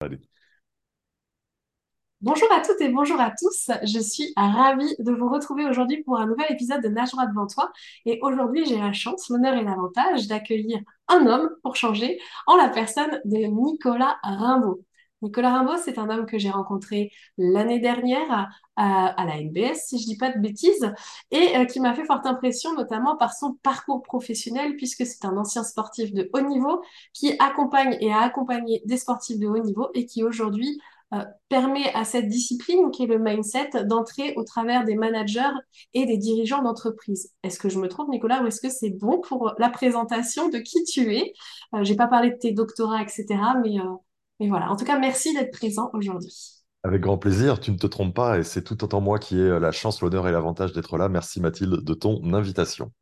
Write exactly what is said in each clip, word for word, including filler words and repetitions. Allez. Bonjour à toutes et bonjour à tous, je suis ravie de vous retrouver aujourd'hui pour un nouvel épisode de Nage droit devant toi et aujourd'hui j'ai la chance, l'honneur et l'avantage d'accueillir un homme pour changer en la personne de Nicolas Raimbault. Nicolas Raimbault, c'est un homme que j'ai rencontré l'année dernière à, à, à la N B S, si je ne dis pas de bêtises, et euh, qui m'a fait forte impression, notamment par son parcours professionnel, puisque c'est un ancien sportif de haut niveau qui accompagne et a accompagné des sportifs de haut niveau et qui aujourd'hui euh, permet à cette discipline, qui est le mindset, d'entrer au travers des managers et des dirigeants d'entreprise. Est-ce que je me trompe, Nicolas, ou est-ce que c'est bon pour la présentation de qui tu es ? euh, Je n'ai pas parlé de tes doctorats, et cetera, mais... Euh... Mais voilà, en tout cas, merci d'être présent aujourd'hui. Avec grand plaisir, tu ne te trompes pas et c'est tout autant moi qui ai la chance, l'honneur et l'avantage d'être là. Merci Mathilde de ton invitation.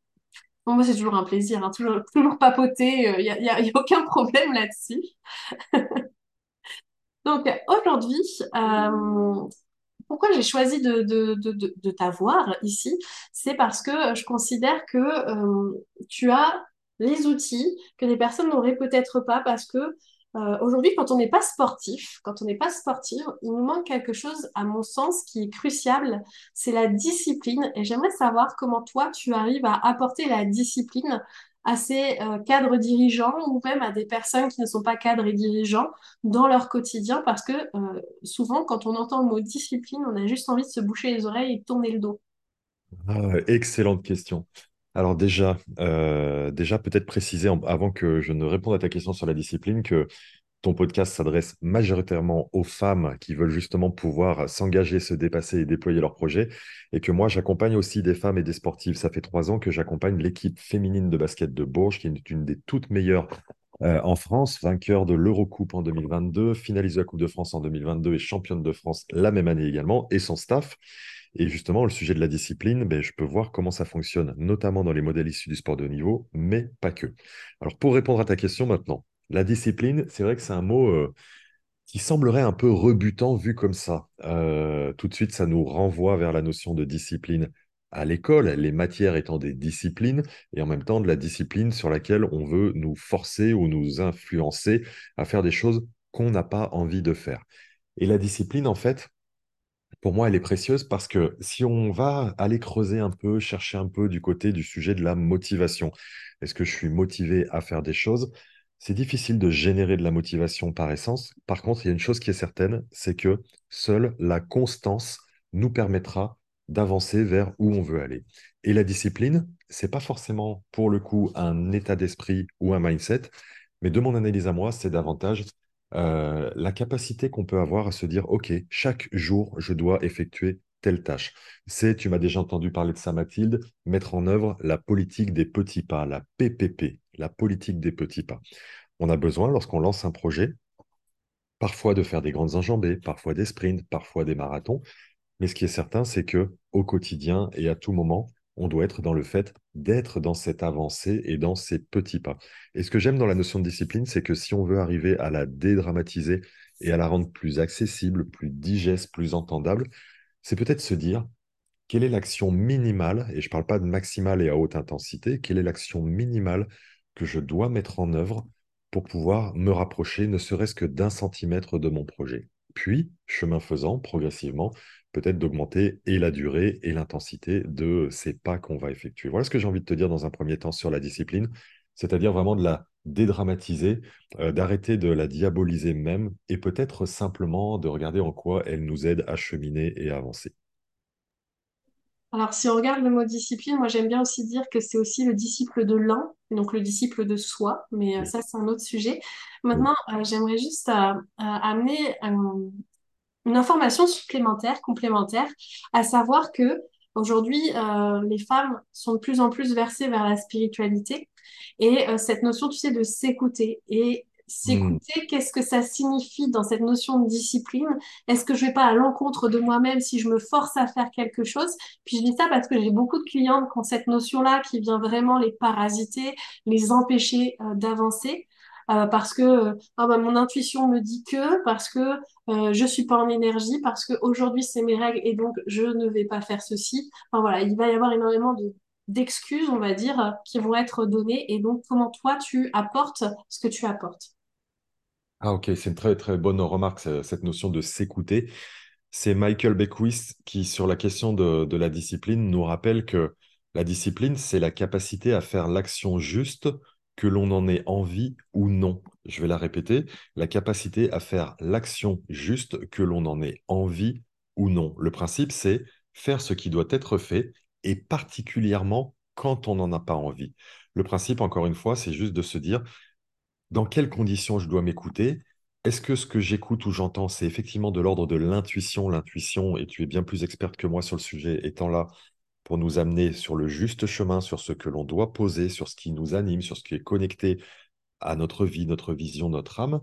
Bon, moi, c'est toujours un plaisir, hein. toujours, toujours papoter, il n'y a, y a, y a aucun problème là-dessus. Donc aujourd'hui, euh, pourquoi j'ai choisi de, de, de, de, de t'avoir ici, c'est parce que je considère que euh, tu as les outils que les personnes n'auraient peut-être pas parce que Euh, aujourd'hui, quand on n'est pas sportif, quand on n'est pas sportif, il nous manque quelque chose, à mon sens, qui est crucial, c'est la discipline. Et j'aimerais savoir comment toi, tu arrives à apporter la discipline à ces euh, cadres dirigeants ou même à des personnes qui ne sont pas cadres et dirigeants dans leur quotidien. Parce que euh, souvent, quand on entend le mot discipline, on a juste envie de se boucher les oreilles et de tourner le dos. Ah, excellente question. Alors déjà, euh, déjà peut-être préciser, en, avant que je ne réponde à ta question sur la discipline, que ton podcast s'adresse majoritairement aux femmes qui veulent justement pouvoir s'engager, se dépasser et déployer leurs projets, et que moi, j'accompagne aussi des femmes et des sportives. Ça fait trois ans que j'accompagne l'équipe féminine de basket de Bourges, qui est une des toutes meilleures euh, en France, vainqueur de l'Eurocoupe en deux mille vingt-deux, finaliste de la Coupe de France en deux mille vingt-deux et championne de France la même année également, et son staff. Et justement, le sujet de la discipline, ben, je peux voir comment ça fonctionne, notamment dans les modèles issus du sport de haut niveau, mais pas que. Alors, pour répondre à ta question maintenant, la discipline, c'est vrai que c'est un mot euh, qui semblerait un peu rebutant vu comme ça. Euh, tout de suite, ça nous renvoie vers la notion de discipline à l'école, les matières étant des disciplines, et en même temps de la discipline sur laquelle on veut nous forcer ou nous influencer à faire des choses qu'on n'a pas envie de faire. Et la discipline, en fait, pour moi, elle est précieuse parce que si on va aller creuser un peu, chercher un peu du côté du sujet de la motivation, est-ce que je suis motivé à faire des choses? C'est difficile de générer de la motivation par essence. Par contre, il y a une chose qui est certaine, c'est que seule la constance nous permettra d'avancer vers où on veut aller. Et la discipline, ce n'est pas forcément pour le coup un état d'esprit ou un mindset, mais de mon analyse à moi, c'est davantage... Euh, la capacité qu'on peut avoir à se dire « Ok, chaque jour, je dois effectuer telle tâche. » C'est, tu m'as déjà entendu parler de ça, Mathilde, mettre en œuvre la politique des petits pas, la P P P, la politique des petits pas. On a besoin, lorsqu'on lance un projet, parfois de faire des grandes enjambées, parfois des sprints, parfois des marathons, mais ce qui est certain, c'est qu'au quotidien et à tout moment, on doit être dans le fait d'être dans cette avancée et dans ces petits pas. Et ce que j'aime dans la notion de discipline, c'est que si on veut arriver à la dédramatiser et à la rendre plus accessible, plus digeste, plus entendable, c'est peut-être se dire quelle est l'action minimale, et je ne parle pas de maximale et à haute intensité, quelle est l'action minimale que je dois mettre en œuvre pour pouvoir me rapprocher, ne serait-ce que d'un centimètre de mon projet. Puis, chemin faisant, progressivement, peut-être d'augmenter et la durée et l'intensité de ces pas qu'on va effectuer. Voilà ce que j'ai envie de te dire dans un premier temps sur la discipline, c'est-à-dire vraiment de la dédramatiser, euh, d'arrêter de la diaboliser même et peut-être simplement de regarder en quoi elle nous aide à cheminer et à avancer. Alors, si on regarde le mot discipline, moi j'aime bien aussi dire que c'est aussi le disciple de l'un, donc le disciple de soi, mais oui. Ça c'est un autre sujet. Maintenant, oui. euh, j'aimerais juste euh, euh, amener... Euh, une information supplémentaire, complémentaire, à savoir que aujourd'hui euh, les femmes sont de plus en plus versées vers la spiritualité et euh, cette notion, tu sais, de s'écouter. Et s'écouter, mmh. qu'est-ce que ça signifie dans cette notion de discipline? Est-ce que je ne vais pas à l'encontre de moi-même si je me force à faire quelque chose? Puis je dis ça parce que j'ai beaucoup de clientes qui ont cette notion-là qui vient vraiment les parasiter, les empêcher euh, d'avancer. Euh, parce que euh, ah bah, mon intuition me dit que, parce que euh, je suis pas en énergie, parce qu'aujourd'hui c'est mes règles et donc je ne vais pas faire ceci. Enfin voilà, il va y avoir énormément de, d'excuses, on va dire, qui vont être données. Et donc, comment toi, tu apportes ce que tu apportes? Ah ok, c'est une très très bonne remarque, ce- cette notion de s'écouter. C'est Michael Beckwith qui, sur la question de, de la discipline, nous rappelle que la discipline, c'est la capacité à faire l'action juste, que l'on en ait envie ou non. Je vais la répéter, la capacité à faire l'action juste, que l'on en ait envie ou non. Le principe, c'est faire ce qui doit être fait, et particulièrement quand on n'en a pas envie. Le principe, encore une fois, c'est juste de se dire dans quelles conditions je dois m'écouter? Est-ce que ce que j'écoute ou j'entends, c'est effectivement de l'ordre de l'intuition? L'intuition, et tu es bien plus experte que moi sur le sujet, étant là pour nous amener sur le juste chemin, sur ce que l'on doit poser, sur ce qui nous anime, sur ce qui est connecté à notre vie, notre vision, notre âme.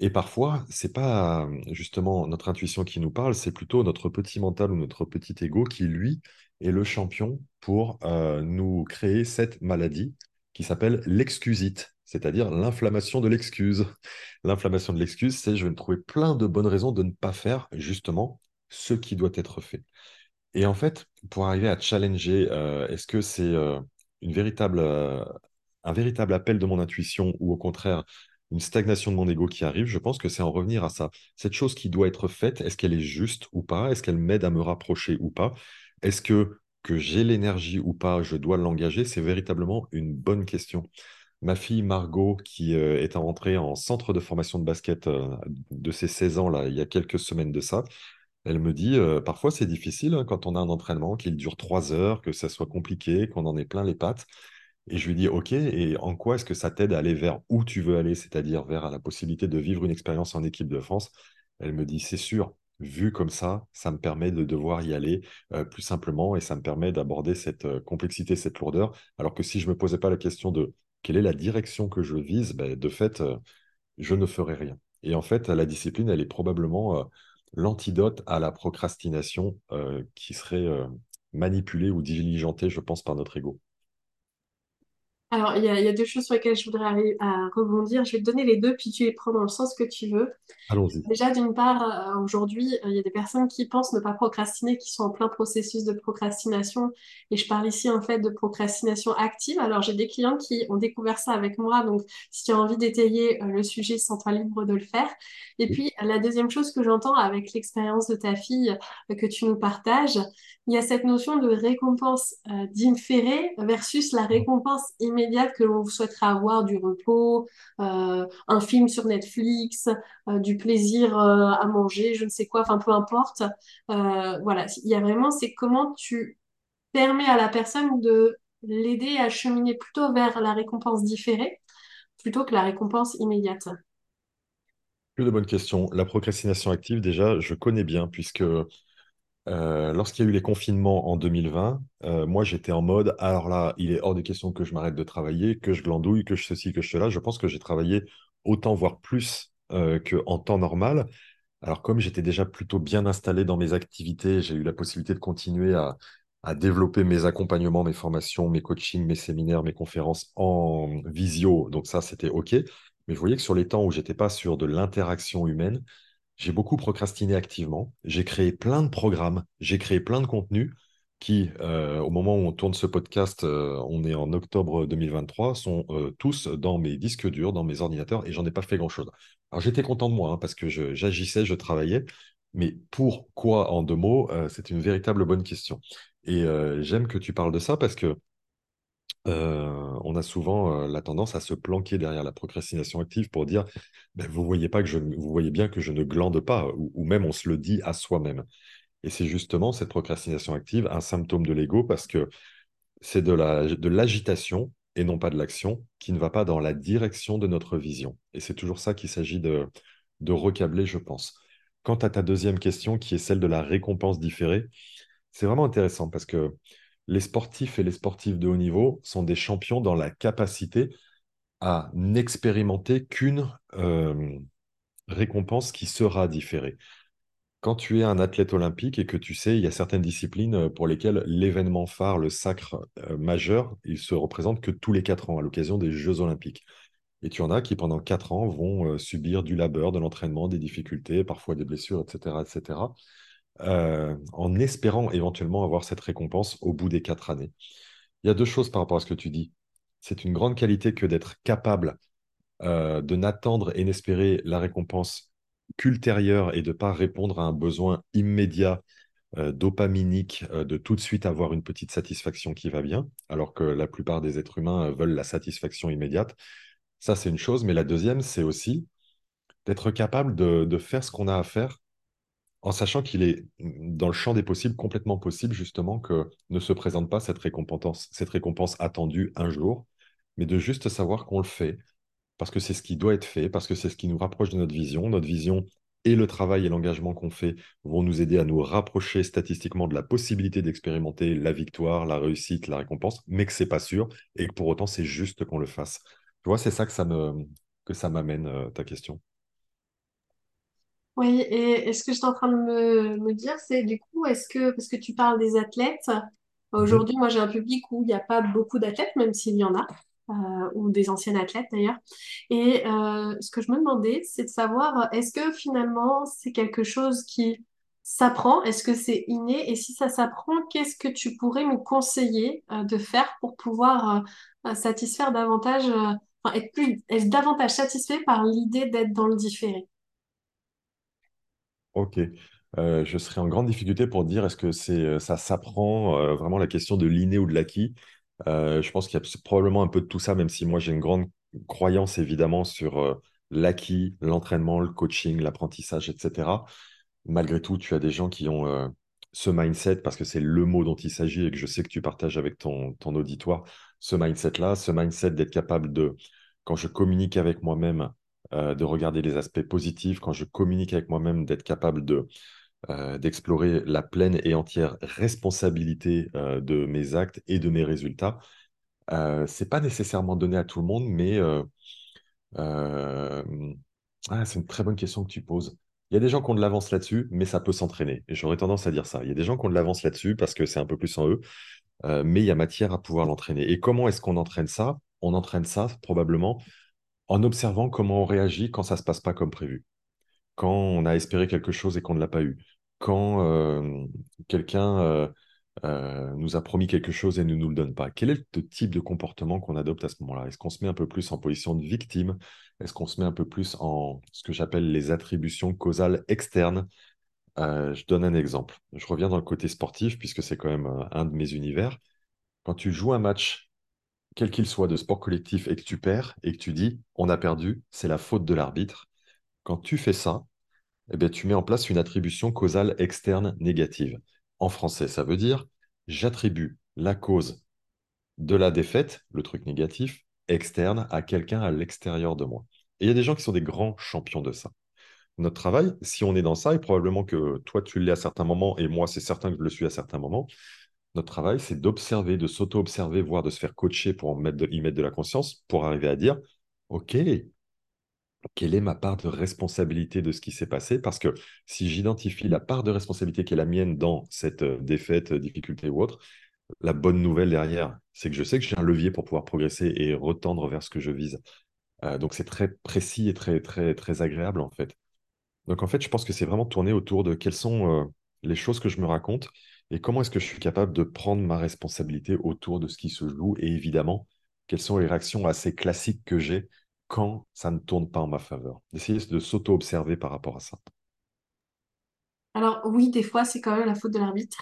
Et parfois, c'est pas euh, justement notre intuition qui nous parle, c'est plutôt notre petit mental ou notre petit ego qui, lui, est le champion pour euh, nous créer cette maladie qui s'appelle l'excusite, c'est-à-dire l'inflammation de l'excuse. L'inflammation de l'excuse, c'est je vais me trouver plein de bonnes raisons de ne pas faire justement ce qui doit être fait. Et en fait, pour arriver à challenger, euh, est-ce que c'est euh, une véritable, euh, un véritable appel de mon intuition ou au contraire une stagnation de mon ego qui arrive? Je pense que c'est en revenir à ça. Cette chose qui doit être faite, est-ce qu'elle est juste ou pas? Est-ce qu'elle m'aide à me rapprocher ou pas? Est-ce que, que j'ai l'énergie ou pas? Je dois l'engager? C'est véritablement une bonne question. Ma fille Margot, qui euh, est rentrée en centre de formation de basket euh, de ses seize ans, là, il y a quelques semaines de ça, elle me dit, euh, parfois c'est difficile hein, quand on a un entraînement, qu'il dure trois heures, que ça soit compliqué, qu'on en ait plein les pattes. Et je lui dis, OK, et en quoi est-ce que ça t'aide à aller vers où tu veux aller, c'est-à-dire vers la possibilité de vivre une expérience en équipe de France? Elle me dit, c'est sûr, vu comme ça, ça me permet de devoir y aller euh, plus simplement et ça me permet d'aborder cette euh, complexité, cette lourdeur. Alors que si je ne me posais pas la question de quelle est la direction que je vise, ben, de fait, euh, je ne ferais rien. Et en fait, la discipline, elle est probablement euh, l'antidote à la procrastination euh, qui serait euh, manipulée ou diligentée, je pense, par notre ego. Alors, il y a, il y a deux choses sur lesquelles je voudrais arri- à rebondir. Je vais te donner les deux, puis tu les prends dans le sens que tu veux. Allons-y. Déjà, d'une part, euh, aujourd'hui, euh, il y a des personnes qui pensent ne pas procrastiner, qui sont en plein processus de procrastination. Et je parle ici, en fait, de procrastination active. Alors, j'ai des clients qui ont découvert ça avec moi. Donc, si tu as envie d'étayer euh, le sujet, sens-toi libre de le faire. Et Oui. puis, la deuxième chose que j'entends avec l'expérience de ta fille euh, que tu nous partages, il y a cette notion de récompense euh, différée versus la récompense immédiate que l'on souhaiterait avoir du repos, euh, un film sur Netflix, euh, du plaisir euh, à manger, je ne sais quoi, enfin peu importe. Euh, voilà, il y a vraiment, c'est comment tu permets à la personne de l'aider à cheminer plutôt vers la récompense différée plutôt que la récompense immédiate. Plus de bonnes questions. La procrastination active, déjà, je connais bien, puisque Euh, lorsqu'il y a eu les confinements en deux mille vingt, euh, moi j'étais en mode, alors là, il est hors de question que je m'arrête de travailler, que je glandouille, que je ceci, que je cela. Je pense que j'ai travaillé autant, voire plus euh, qu'en temps normal. Alors comme j'étais déjà plutôt bien installé dans mes activités, j'ai eu la possibilité de continuer à, à développer mes accompagnements, mes formations, mes coachings, mes séminaires, mes conférences en visio. Donc ça, c'était OK. Mais je voyais que sur les temps où j'étais pas sur de l'interaction humaine, j'ai beaucoup procrastiné activement. J'ai créé plein de programmes, j'ai créé plein de contenus qui, euh, au moment où on tourne ce podcast, euh, on est en octobre deux mille vingt-trois, sont euh, tous dans mes disques durs, dans mes ordinateurs, et j'en ai pas fait grand-chose. Alors j'étais content de moi, hein, parce que je- j'agissais, je travaillais, mais pourquoi en deux mots, euh, c'est une véritable bonne question. Et euh, j'aime que tu parles de ça parce que euh, on a souvent euh, la tendance à se planquer derrière la procrastination active pour dire ben, vous voyez pas que je, vous voyez bien que je ne glande pas, ou, ou même on se le dit à soi-même. Et c'est justement cette procrastination active, un symptôme de l'ego, parce que c'est de la, de l'agitation et non pas de l'action qui ne va pas dans la direction de notre vision. Et c'est toujours ça qu'il s'agit de, de recabler, je pense. Quant à ta deuxième question, qui est celle de la récompense différée, c'est vraiment intéressant parce que les sportifs et les sportifs de haut niveau sont des champions dans la capacité à n'expérimenter qu'une euh, récompense qui sera différée. Quand tu es un athlète olympique et que tu sais, il y a certaines disciplines euh, pour lesquelles l'événement phare, le sacre euh, majeur, il se représente que tous les quatre ans à l'occasion des Jeux olympiques. Et tu en as qui, pendant quatre ans, vont euh, subir du labeur, de l'entraînement, des difficultés, parfois des blessures, et cetera, et cetera, euh, en espérant éventuellement avoir cette récompense au bout des quatre années. Il y a deux choses par rapport à ce que tu dis. C'est une grande qualité que d'être capable euh, de n'attendre et n'espérer la récompense qu'ultérieure et de ne pas répondre à un besoin immédiat euh, dopaminique euh, de tout de suite avoir une petite satisfaction qui va bien, alors que la plupart des êtres humains veulent la satisfaction immédiate. Ça, c'est une chose. Mais la deuxième, c'est aussi d'être capable de, de faire ce qu'on a à faire en sachant qu'il est dans le champ des possibles, complètement possible justement que ne se présente pas cette récompense, cette récompense attendue un jour, mais de juste savoir qu'on le fait, parce que c'est ce qui doit être fait, parce que c'est ce qui nous rapproche de notre vision. Notre vision et le travail et l'engagement qu'on fait vont nous aider à nous rapprocher statistiquement de la possibilité d'expérimenter la victoire, la réussite, la récompense, mais que ce n'est pas sûr, et que pour autant c'est juste qu'on le fasse. Tu vois, c'est ça que ça me, que ça m'amène, euh, ta question. Oui, et, et ce que je suis en train de me, me dire, c'est du coup, est-ce que, parce que tu parles des athlètes, aujourd'hui, moi j'ai un public où il n'y a pas beaucoup d'athlètes, même s'il y en a, euh, ou des anciens athlètes d'ailleurs, et euh, ce que je me demandais, c'est de savoir, est-ce que finalement, c'est quelque chose qui s'apprend, est-ce que c'est inné, et si ça s'apprend, qu'est-ce que tu pourrais nous conseiller euh, de faire pour pouvoir euh, satisfaire davantage, euh, enfin, être, plus, être davantage satisfait par l'idée d'être dans le différé? Ok, euh, je serais en grande difficulté pour dire est-ce que c'est, ça s'apprend euh, vraiment la question de l'inné ou de l'acquis. Euh, je pense qu'il y a probablement un peu de tout ça, même si moi j'ai une grande croyance évidemment sur euh, l'acquis, l'entraînement, le coaching, l'apprentissage, et cetera. Malgré tout, tu as des gens qui ont euh, ce mindset, parce que c'est le mot dont il s'agit et que je sais que tu partages avec ton, ton auditoire, ce mindset-là, ce mindset d'être capable de, quand je communique avec moi-même, Euh, de regarder les aspects positifs, quand je communique avec moi-même, d'être capable de, euh, d'explorer la pleine et entière responsabilité euh, de mes actes et de mes résultats. Euh, ce n'est pas nécessairement donné à tout le monde, mais euh, euh, ah, c'est une très bonne question que tu poses. Il y a des gens qui ont de l'avance là-dessus, mais ça peut s'entraîner. Et j'aurais tendance à dire ça. Il y a des gens qui ont de l'avance là-dessus parce que c'est un peu plus en eux, euh, mais il y a matière à pouvoir l'entraîner. Et comment est-ce qu'on entraîne ça? On entraîne ça probablement en observant comment on réagit quand ça ne se passe pas comme prévu, quand on a espéré quelque chose et qu'on ne l'a pas eu, quand euh, quelqu'un euh, euh, nous a promis quelque chose et ne nous le donne pas. Quel est le type de comportement qu'on adopte à ce moment-là? Est-ce qu'on se met un peu plus en position de victime? Est-ce qu'on se met un peu plus en ce que j'appelle les attributions causales externes? euh, Je donne un exemple. Je reviens dans le côté sportif, puisque c'est quand même un de mes univers. Quand tu joues un match, quel qu'il soit, de sport collectif, et que tu perds, et que tu dis « on a perdu, c'est la faute de l'arbitre », quand tu fais ça, eh bien, tu mets en place une attribution causale externe négative. En français, ça veut dire « j'attribue la cause de la défaite, le truc négatif, externe à quelqu'un à l'extérieur de moi ». Et il y a des gens qui sont des grands champions de ça. Notre travail, si on est dans ça, et probablement que toi tu l'es à certains moments, et moi c'est certain que je le suis à certains moments, notre travail, c'est d'observer, de s'auto-observer, voire de se faire coacher pour en mettre de, y mettre de la conscience, pour arriver à dire « Ok, quelle est ma part de responsabilité de ce qui s'est passé ?» Parce que si j'identifie la part de responsabilité qui est la mienne dans cette défaite, difficulté ou autre, la bonne nouvelle derrière, c'est que je sais que j'ai un levier pour pouvoir progresser et retendre vers ce que je vise. Euh, donc, c'est très précis et très, très, très agréable, en fait. Donc, en fait, je pense que c'est vraiment tourné autour de quelles sont euh, les choses que je me raconte. Et comment est-ce que je suis capable de prendre ma responsabilité autour de ce qui se joue? Et évidemment, quelles sont les réactions assez classiques que j'ai quand ça ne tourne pas en ma faveur? D'essayer de s'auto-observer par rapport à ça. Alors oui, des fois, c'est quand même la faute de l'arbitre.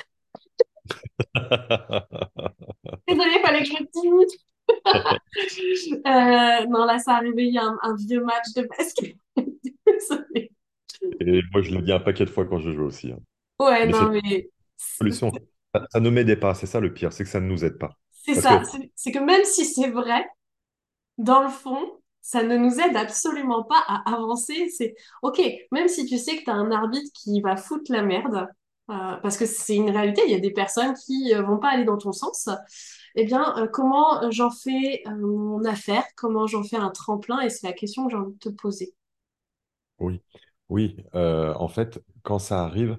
Désolée, il fallait que je me timide. euh, non, là, ça a réveillé un, un vieux match de basket. Et moi, je l'ai dit un paquet de fois quand je joue aussi. Hein. Ouais, mais non, mais... solution. Ça, ça ne m'aidait pas, c'est ça le pire, c'est que ça ne nous aide pas. C'est Parce ça, que... C'est, c'est que même si c'est vrai, dans le fond, ça ne nous aide absolument pas à avancer. C'est ok, même si tu sais que tu as un arbitre qui va foutre la merde, euh, parce que c'est une réalité, il y a des personnes qui euh, vont pas aller dans ton sens, eh bien, euh, comment j'en fais euh, mon affaire, comment j'en fais un tremplin, et c'est la question que j'ai envie de te poser. Oui, oui, euh, en fait, quand ça arrive,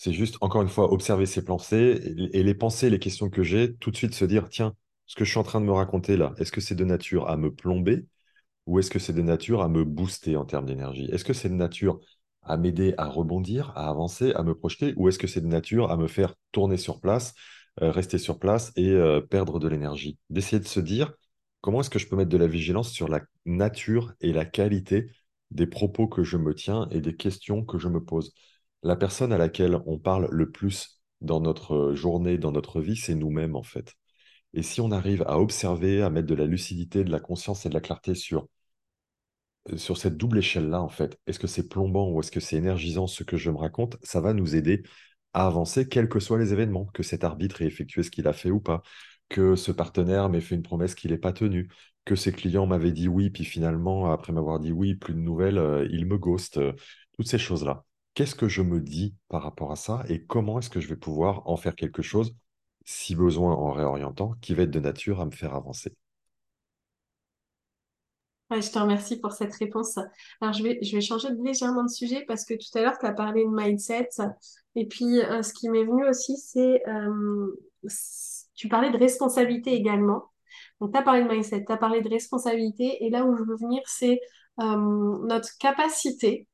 c'est juste, encore une fois, observer ses pensées et les pensées, les questions que j'ai, tout de suite se dire, tiens, ce que je suis en train de me raconter là, est-ce que c'est de nature à me plomber ou est-ce que c'est de nature à me booster en termes d'énergie? Est-ce que c'est de nature à m'aider à rebondir, à avancer, à me projeter, ou est-ce que c'est de nature à me faire tourner sur place, euh, rester sur place et euh, perdre de l'énergie? D'essayer de se dire, comment est-ce que je peux mettre de la vigilance sur la nature et la qualité des propos que je me tiens et des questions que je me pose? La personne à laquelle on parle le plus dans notre journée, dans notre vie, c'est nous-mêmes en fait. Et si on arrive à observer, à mettre de la lucidité, de la conscience et de la clarté sur, sur cette double échelle-là, en fait, est-ce que c'est plombant ou est-ce que c'est énergisant ce que je me raconte, ça va nous aider à avancer, quels que soient les événements, que cet arbitre ait effectué ce qu'il a fait ou pas, que ce partenaire m'ait fait une promesse qu'il n'ait pas tenue, que ses clients m'avaient dit oui, puis finalement, après m'avoir dit oui, plus de nouvelles, euh, il me ghost, euh, toutes ces choses-là. Qu'est-ce que je me dis par rapport à ça et comment est-ce que je vais pouvoir en faire quelque chose, si besoin en réorientant, qui va être de nature à me faire avancer. Ouais, je te remercie pour cette réponse. Alors, je vais, je vais changer de légèrement de sujet parce que tout à l'heure, tu as parlé de mindset. Et puis, euh, ce qui m'est venu aussi, c'est euh, tu parlais de responsabilité également. Donc, tu as parlé de mindset, tu as parlé de responsabilité. Et là où je veux venir, c'est euh, notre capacité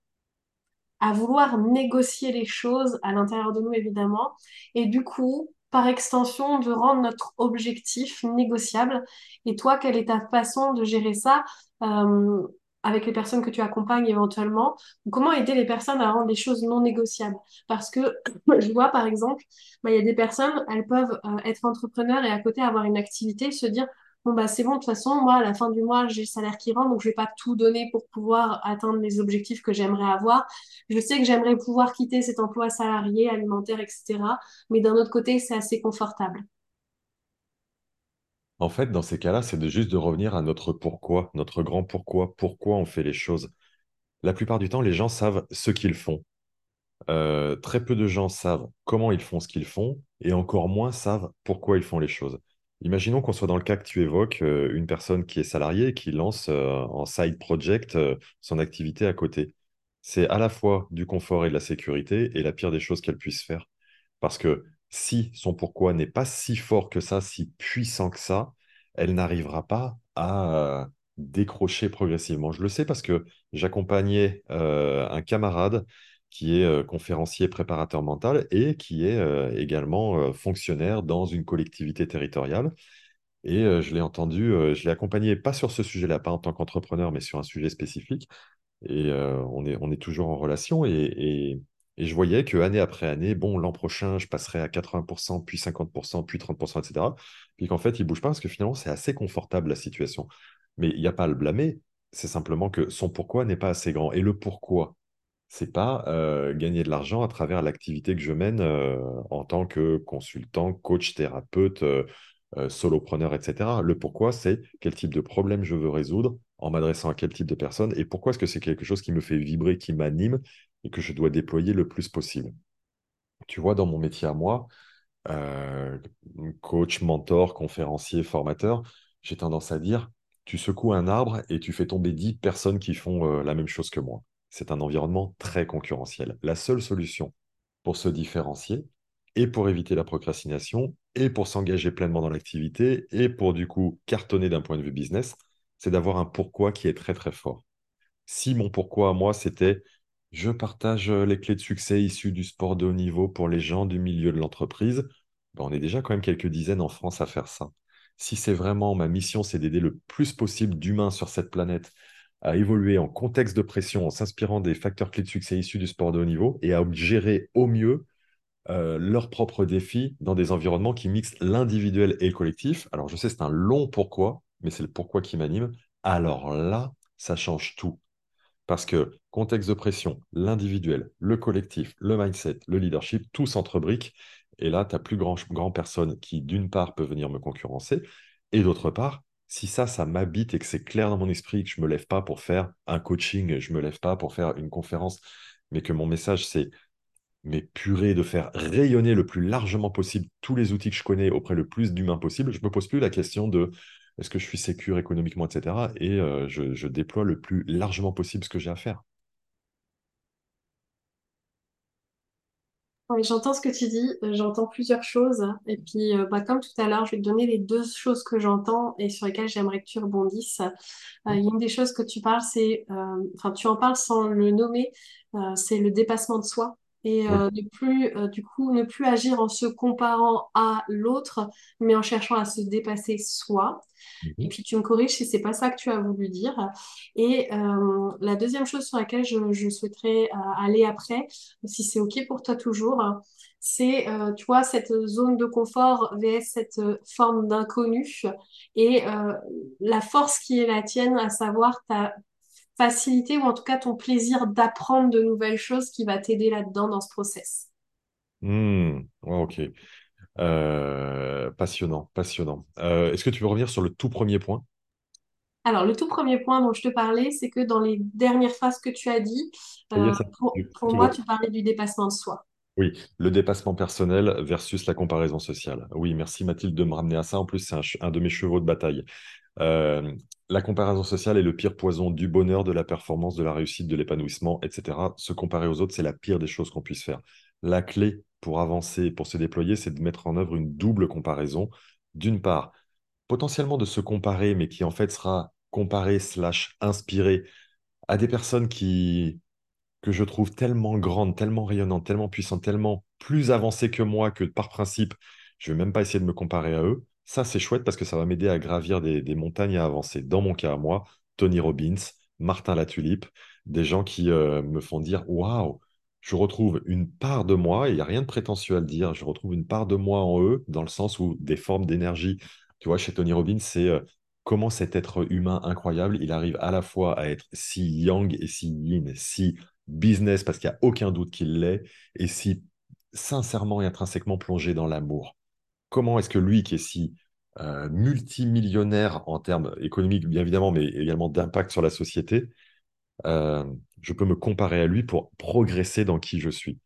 à vouloir négocier les choses à l'intérieur de nous, évidemment. Et du coup, par extension, de rendre notre objectif négociable. Et toi, quelle est ta façon de gérer ça euh, avec les personnes que tu accompagnes éventuellement? Comment aider les personnes à rendre les choses non négociables? Parce que je vois, par exemple, bah, y a des personnes, elles peuvent euh, être entrepreneurs et à côté avoir une activité, se dire « Bon, bah, c'est bon, de toute façon, moi, à la fin du mois, j'ai le salaire qui rentre, donc je ne vais pas tout donner pour pouvoir atteindre les objectifs que j'aimerais avoir. Je sais que j'aimerais pouvoir quitter cet emploi salarié, alimentaire, et cetera. Mais d'un autre côté, c'est assez confortable. » En fait, dans ces cas-là, c'est de juste de revenir à notre pourquoi, notre grand pourquoi, pourquoi on fait les choses. La plupart du temps, les gens savent ce qu'ils font. Euh, très peu de gens savent comment ils font ce qu'ils font et encore moins savent pourquoi ils font les choses. Imaginons qu'on soit dans le cas que tu évoques, euh, une personne qui est salariée et qui lance euh, en side project euh, son activité à côté. C'est à la fois du confort et de la sécurité et la pire des choses qu'elle puisse faire. Parce que si son pourquoi n'est pas si fort que ça, si puissant que ça, elle n'arrivera pas à euh, décrocher progressivement. Je le sais parce que j'accompagnais euh, un camarade qui est euh, conférencier préparateur mental et qui est euh, également euh, fonctionnaire dans une collectivité territoriale. Et euh, je l'ai entendu, euh, je l'ai accompagné, pas sur ce sujet-là, pas en tant qu'entrepreneur, mais sur un sujet spécifique. Et euh, on est, on est toujours en relation. Et, et, et je voyais qu'année après année, bon, l'an prochain, je passerai à quatre-vingts pour cent, puis cinquante pour cent, puis trente pour cent, et cetera. Puis qu'en fait, il ne bouge pas parce que finalement, c'est assez confortable la situation. Mais il n'y a pas à le blâmer. C'est simplement que son pourquoi n'est pas assez grand. Et le pourquoi, c'est pas euh, gagner de l'argent à travers l'activité que je mène euh, en tant que consultant, coach, thérapeute, euh, euh, solopreneur, et cetera. Le pourquoi, c'est quel type de problème je veux résoudre, en m'adressant à quel type de personne, et pourquoi est-ce que c'est quelque chose qui me fait vibrer, qui m'anime, et que je dois déployer le plus possible. Tu vois, dans mon métier à moi, euh, coach, mentor, conférencier, formateur, j'ai tendance à dire, tu secoues un arbre et tu fais tomber dix personnes qui font euh, la même chose que moi. C'est un environnement très concurrentiel. La seule solution pour se différencier et pour éviter la procrastination et pour s'engager pleinement dans l'activité et pour du coup cartonner d'un point de vue business, c'est d'avoir un pourquoi qui est très très fort. Si mon pourquoi à moi c'était « je partage les clés de succès issues du sport de haut niveau pour les gens du milieu de l'entreprise », ben on est déjà quand même quelques dizaines en France à faire ça. Si c'est vraiment ma mission, c'est d'aider le plus possible d'humains sur cette planète à évoluer en contexte de pression, en s'inspirant des facteurs clés de succès issus du sport de haut niveau et à gérer au mieux euh, leurs propres défis dans des environnements qui mixent l'individuel et le collectif. Alors, je sais, c'est un long pourquoi, mais c'est le pourquoi qui m'anime. Alors là, ça change tout. Parce que contexte de pression, l'individuel, le collectif, le mindset, le leadership, tout s'entrebrique. Et là, tu n'as plus grand, grand personne qui, d'une part, peut venir me concurrencer et d'autre part, si ça, ça m'habite et que c'est clair dans mon esprit, que je ne me lève pas pour faire un coaching, je ne me lève pas pour faire une conférence, mais que mon message, c'est mais purée de faire rayonner le plus largement possible tous les outils que je connais auprès le plus d'humains possible, je ne me pose plus la question de est-ce que je suis sécure économiquement, et cetera. Et euh, je, je déploie le plus largement possible ce que j'ai à faire. Oui, j'entends ce que tu dis, j'entends plusieurs choses et puis euh, bah, comme tout à l'heure je vais te donner les deux choses que j'entends et sur lesquelles j'aimerais que tu rebondisses. Euh, une des choses que tu parles c'est, enfin euh, tu en parles sans le nommer, euh, c'est le dépassement de soi et euh, ne plus, euh, du coup, ne plus agir en se comparant à l'autre, mais en cherchant à se dépasser soi. Et puis tu me corriges si c'est pas ça que tu as voulu dire. Et euh, la deuxième chose sur laquelle je, je souhaiterais euh, aller après, si c'est ok pour toi toujours, c'est euh, tu vois, cette zone de confort vs cette euh, forme d'inconnu, et euh, la force qui est la tienne, à savoir ta facilité, ou en tout cas ton plaisir d'apprendre de nouvelles choses, qui va t'aider là-dedans dans ce process. Mmh, ok. Euh, passionnant, passionnant. Euh, est-ce que tu veux revenir sur le tout premier point ? Alors, le tout premier point dont je te parlais, c'est que dans les dernières phrases que tu as dit, euh, pour, pour moi, tu parlais du dépassement de soi. Oui, le dépassement personnel versus la comparaison sociale. Oui, merci Mathilde de me ramener à ça. En plus, c'est un, un de mes chevaux de bataille. Euh, la comparaison sociale est le pire poison du bonheur, de la performance, de la réussite, de l'épanouissement, et cetera. Se comparer aux autres, c'est la pire des choses qu'on puisse faire. La clé pour avancer, pour se déployer, c'est de mettre en œuvre une double comparaison. D'une part, potentiellement de se comparer, mais qui en fait sera comparé slash inspiré à des personnes qui... que je trouve tellement grande, tellement rayonnante, tellement puissante, tellement plus avancée que moi, que par principe, je ne vais même pas essayer de me comparer à eux. Ça, c'est chouette parce que ça va m'aider à gravir des, des montagnes et à avancer. Dans mon cas, moi, Tony Robbins, Martin Latulippe, des gens qui euh, me font dire « Waouh, je retrouve une part de moi », et il n'y a rien de prétentieux à le dire, je retrouve une part de moi en eux, dans le sens où des formes d'énergie. Tu vois, chez Tony Robbins, c'est euh, comment cet être humain incroyable, il arrive à la fois à être si yang et si yin, si... business, parce qu'il n'y a aucun doute qu'il l'est, et si sincèrement et intrinsèquement plongé dans l'amour. Comment est-ce que lui, qui est si euh, multimillionnaire en termes économiques, bien évidemment, mais également d'impact sur la société, euh, je peux me comparer à lui pour progresser dans qui je suis.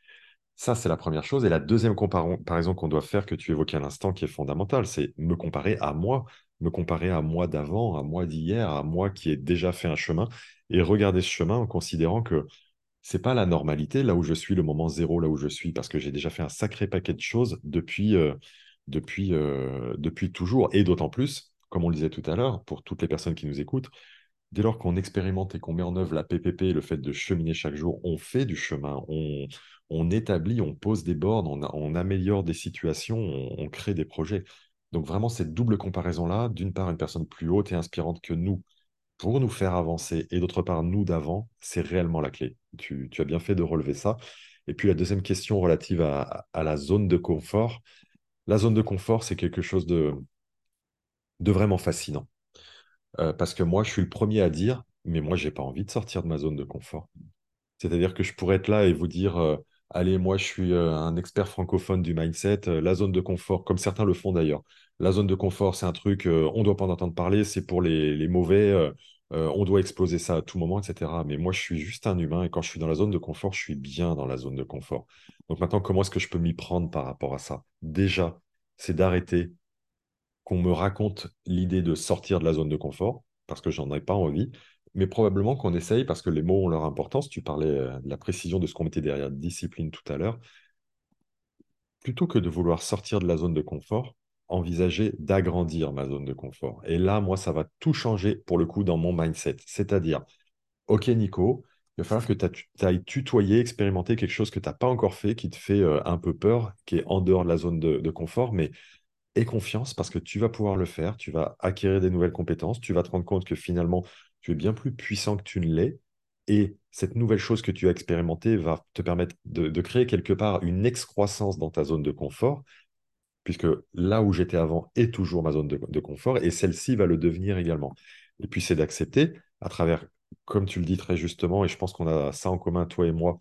Ça, c'est la première chose. Et la deuxième comparaison qu'on doit faire, que tu évoquais à l'instant, qui est fondamentale, c'est me comparer à moi, me comparer à moi d'avant, à moi d'hier, à moi qui ai déjà fait un chemin, et regarder ce chemin en considérant que c'est pas la normalité, là où je suis, le moment zéro, là où je suis, parce que j'ai déjà fait un sacré paquet de choses depuis, euh, depuis, euh, depuis toujours. Et d'autant plus, comme on le disait tout à l'heure, pour toutes les personnes qui nous écoutent, dès lors qu'on expérimente et qu'on met en œuvre la P P P, le fait de cheminer chaque jour, on fait du chemin, on, on établit, on pose des bornes, on, on améliore des situations, on, on crée des projets. Donc vraiment, cette double comparaison-là, d'une part, une personne plus haute et inspirante que nous, pour nous faire avancer, et d'autre part, nous d'avant, c'est réellement la clé. Tu, tu as bien fait de relever ça. Et puis la deuxième question relative à, à la zone de confort. La zone de confort, c'est quelque chose de, de vraiment fascinant. Euh, parce que moi, je suis le premier à dire, mais moi, je n'ai pas envie de sortir de ma zone de confort. C'est-à-dire que je pourrais être là et vous dire, euh, allez, moi, je suis euh, un expert francophone du mindset, euh, la zone de confort, comme certains le font d'ailleurs. La zone de confort, c'est un truc, euh, on ne doit pas en entendre parler, c'est pour les, les mauvais, euh, euh, on doit exploser ça à tout moment, et cetera. Mais moi, je suis juste un humain, et quand je suis dans la zone de confort, je suis bien dans la zone de confort. Donc maintenant, comment est-ce que je peux m'y prendre par rapport à ça ? Déjà, c'est d'arrêter qu'on me raconte l'idée de sortir de la zone de confort, parce que j'en ai pas envie, mais probablement qu'on essaye, parce que les mots ont leur importance. Tu parlais euh, de la précision de ce qu'on mettait derrière discipline tout à l'heure. Plutôt que de vouloir sortir de la zone de confort, envisager d'agrandir ma zone de confort. Et là, moi, ça va tout changer pour le coup dans mon mindset. C'est-à-dire, ok Nico, il va falloir que tu ailles tutoyer, expérimenter quelque chose que tu n'as pas encore fait, qui te fait euh, un peu peur, qui est en dehors de la zone de, de confort, mais aie confiance parce que tu vas pouvoir le faire, tu vas acquérir des nouvelles compétences, tu vas te rendre compte que finalement, tu es bien plus puissant que tu ne l'es, et cette nouvelle chose que tu as expérimentée va te permettre de, de créer quelque part une excroissance dans ta zone de confort, puisque là où j'étais avant est toujours ma zone de, de confort, et celle-ci va le devenir également. Et puis, c'est d'accepter, à travers, comme tu le dis très justement, et je pense qu'on a ça en commun, toi et moi,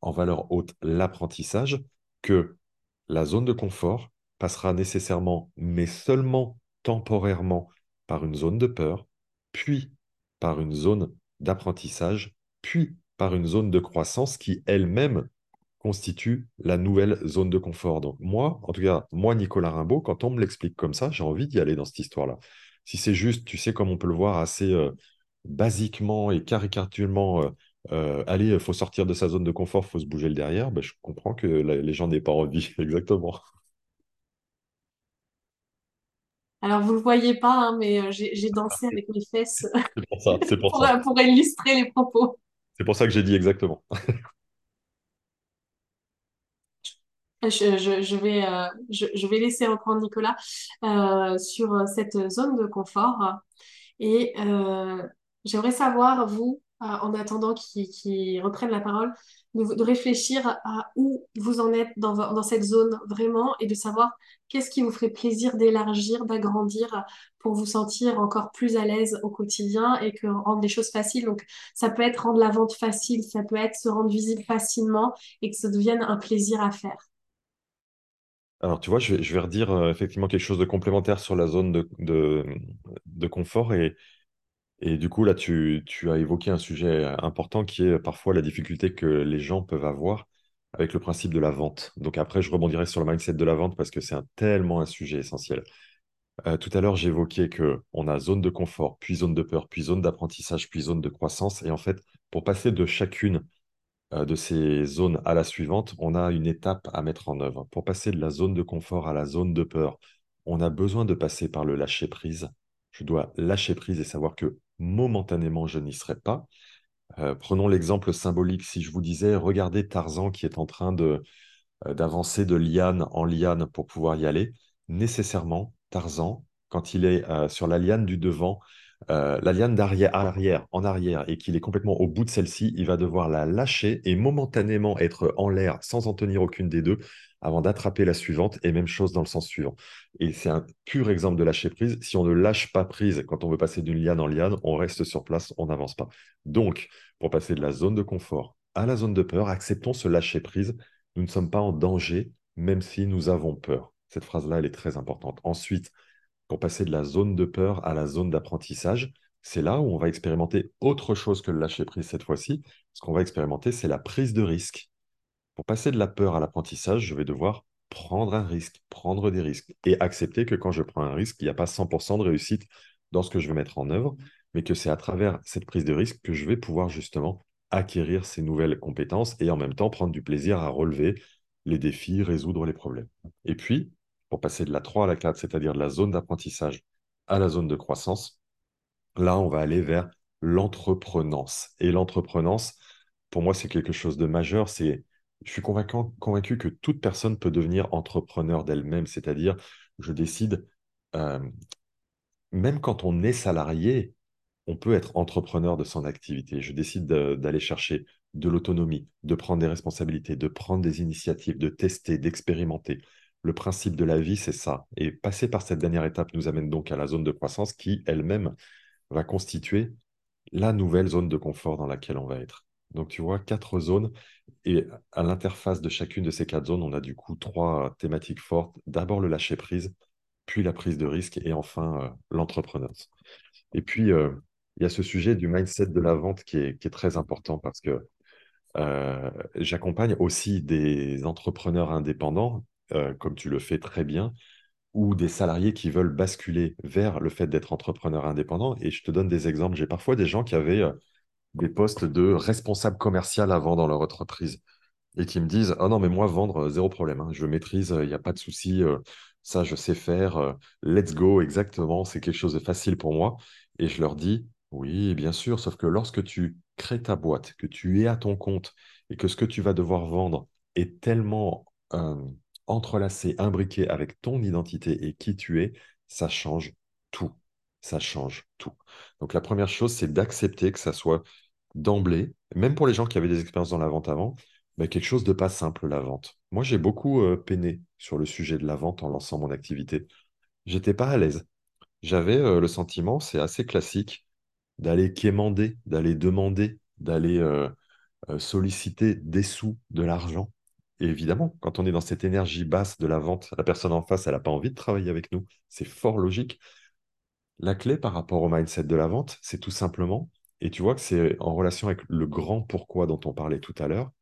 en valeur haute, l'apprentissage, que la zone de confort passera nécessairement, mais seulement temporairement, par une zone de peur, puis par une zone d'apprentissage, puis par une zone de croissance qui, elle-même, constitue la nouvelle zone de confort. Donc moi, en tout cas, moi Nicolas Raimbault, quand on me l'explique comme ça, j'ai envie d'y aller dans cette histoire-là. Si c'est juste, tu sais, comme on peut le voir assez euh, basiquement et caricaturalement, euh, euh, allez, il faut sortir de sa zone de confort, il faut se bouger le derrière, ben, je comprends que la, les gens n'aient pas envie, exactement. Alors, vous ne le voyez pas, hein, mais j'ai, j'ai dansé avec mes fesses c'est pour, ça, c'est pour, pour, ça. pour illustrer les propos. C'est pour ça que j'ai dit exactement. Je, je, je, vais, euh, je, je vais laisser reprendre Nicolas euh, sur cette zone de confort. Et euh, j'aimerais savoir, vous, euh, en attendant qu'ils qu'ils reprennent la parole, de, de réfléchir à où vous en êtes dans, dans cette zone vraiment et de savoir qu'est-ce qui vous ferait plaisir d'élargir, d'agrandir pour vous sentir encore plus à l'aise au quotidien et que rendre des choses faciles. Donc, ça peut être rendre la vente facile, ça peut être se rendre visible facilement et que ça devienne un plaisir à faire. Alors, tu vois, je vais, je vais redire euh, effectivement quelque chose de complémentaire sur la zone de, de, de confort. Et, et du coup, là, tu, tu as évoqué un sujet important qui est parfois la difficulté que les gens peuvent avoir avec le principe de la vente. Donc après, je rebondirai sur le mindset de la vente parce que c'est un, tellement un sujet essentiel. Euh, tout à l'heure, j'évoquais qu'on a zone de confort, puis zone de peur, puis zone d'apprentissage, puis zone de croissance. Et en fait, pour passer de chacune de ces zones à la suivante, on a une étape à mettre en œuvre. Pour passer de la zone de confort à la zone de peur, on a besoin de passer par le lâcher-prise. Je dois lâcher prise et savoir que momentanément, je n'y serai pas. Euh, prenons l'exemple symbolique. Si je vous disais, regardez Tarzan qui est en train de, euh, d'avancer de liane en liane pour pouvoir y aller, nécessairement, Tarzan, quand il est euh, sur la liane du devant, Euh, la liane d'arrière, à l'arrière, en arrière, et qu'il est complètement au bout de celle-ci, il va devoir la lâcher et momentanément être en l'air sans en tenir aucune des deux avant d'attraper la suivante, et même chose dans le sens suivant. Et c'est un pur exemple de lâcher prise. Si on ne lâche pas prise quand on veut passer d'une liane en liane, on reste sur place, on n'avance pas. Donc, pour passer de la zone de confort à la zone de peur, acceptons ce lâcher prise. Nous ne sommes pas en danger, même si nous avons peur. Cette phrase-là, elle est très importante. Ensuite, pour passer de la zone de peur à la zone d'apprentissage, c'est là où on va expérimenter autre chose que le lâcher-prise cette fois-ci. Ce qu'on va expérimenter, c'est la prise de risque. Pour passer de la peur à l'apprentissage, je vais devoir prendre un risque, prendre des risques et accepter que quand je prends un risque, il n'y a pas cent pour cent de réussite dans ce que je vais mettre en œuvre, mais que c'est à travers cette prise de risque que je vais pouvoir justement acquérir ces nouvelles compétences et en même temps prendre du plaisir à relever les défis, résoudre les problèmes. Et puis, pour passer de la trois à la quatre, c'est-à-dire de la zone d'apprentissage à la zone de croissance, là, on va aller vers l'entreprenance. Et l'entreprenance, pour moi, c'est quelque chose de majeur. C'est, je suis convaincant, convaincu que toute personne peut devenir entrepreneur d'elle-même, c'est-à-dire je décide, euh, même quand on est salarié, on peut être entrepreneur de son activité. Je décide de, d'aller chercher de l'autonomie, de prendre des responsabilités, de prendre des initiatives, de tester, d'expérimenter. Le principe de la vie, c'est ça. Et passer par cette dernière étape nous amène donc à la zone de croissance qui, elle-même, va constituer la nouvelle zone de confort dans laquelle on va être. Donc, tu vois, quatre zones. Et à l'interface de chacune de ces quatre zones, on a du coup trois thématiques fortes. D'abord le lâcher-prise, puis la prise de risque et enfin euh, l'entrepreneuriat. Et puis, il euh, y a ce sujet du mindset de la vente qui est, qui est très important parce que euh, j'accompagne aussi des entrepreneurs indépendants Euh, comme tu le fais très bien, ou des salariés qui veulent basculer vers le fait d'être entrepreneur indépendant. Et je te donne des exemples. J'ai parfois des gens qui avaient euh, des postes de responsable commercial avant dans leur entreprise et qui me disent « Ah non, mais moi, vendre, euh, zéro problème. Hein. Je maîtrise, il euh, n'y a pas de souci. Euh, ça, je sais faire. Euh, let's go, exactement. C'est quelque chose de facile pour moi. » Et je leur dis « Oui, bien sûr. Sauf que lorsque tu crées ta boîte, que tu es à ton compte et que ce que tu vas devoir vendre est tellement... Euh, entrelacé, imbriqué avec ton identité et qui tu es, ça change tout. Ça change tout. Donc, la première chose, c'est d'accepter que ça soit d'emblée, même pour les gens qui avaient des expériences dans la vente avant, mais quelque chose de pas simple, la vente. Moi, j'ai beaucoup euh, peiné sur le sujet de la vente en lançant mon activité. J'étais pas à l'aise. J'avais euh, le sentiment, c'est assez classique, d'aller quémander, d'aller demander, d'aller euh, euh, solliciter des sous, de l'argent. Et évidemment, quand on est dans cette énergie basse de la vente, la personne en face, elle n'a pas envie de travailler avec nous. C'est fort logique. La clé par rapport au mindset de la vente, c'est tout simplement, et tu vois que c'est en relation avec le grand pourquoi dont on parlait tout à l'heure.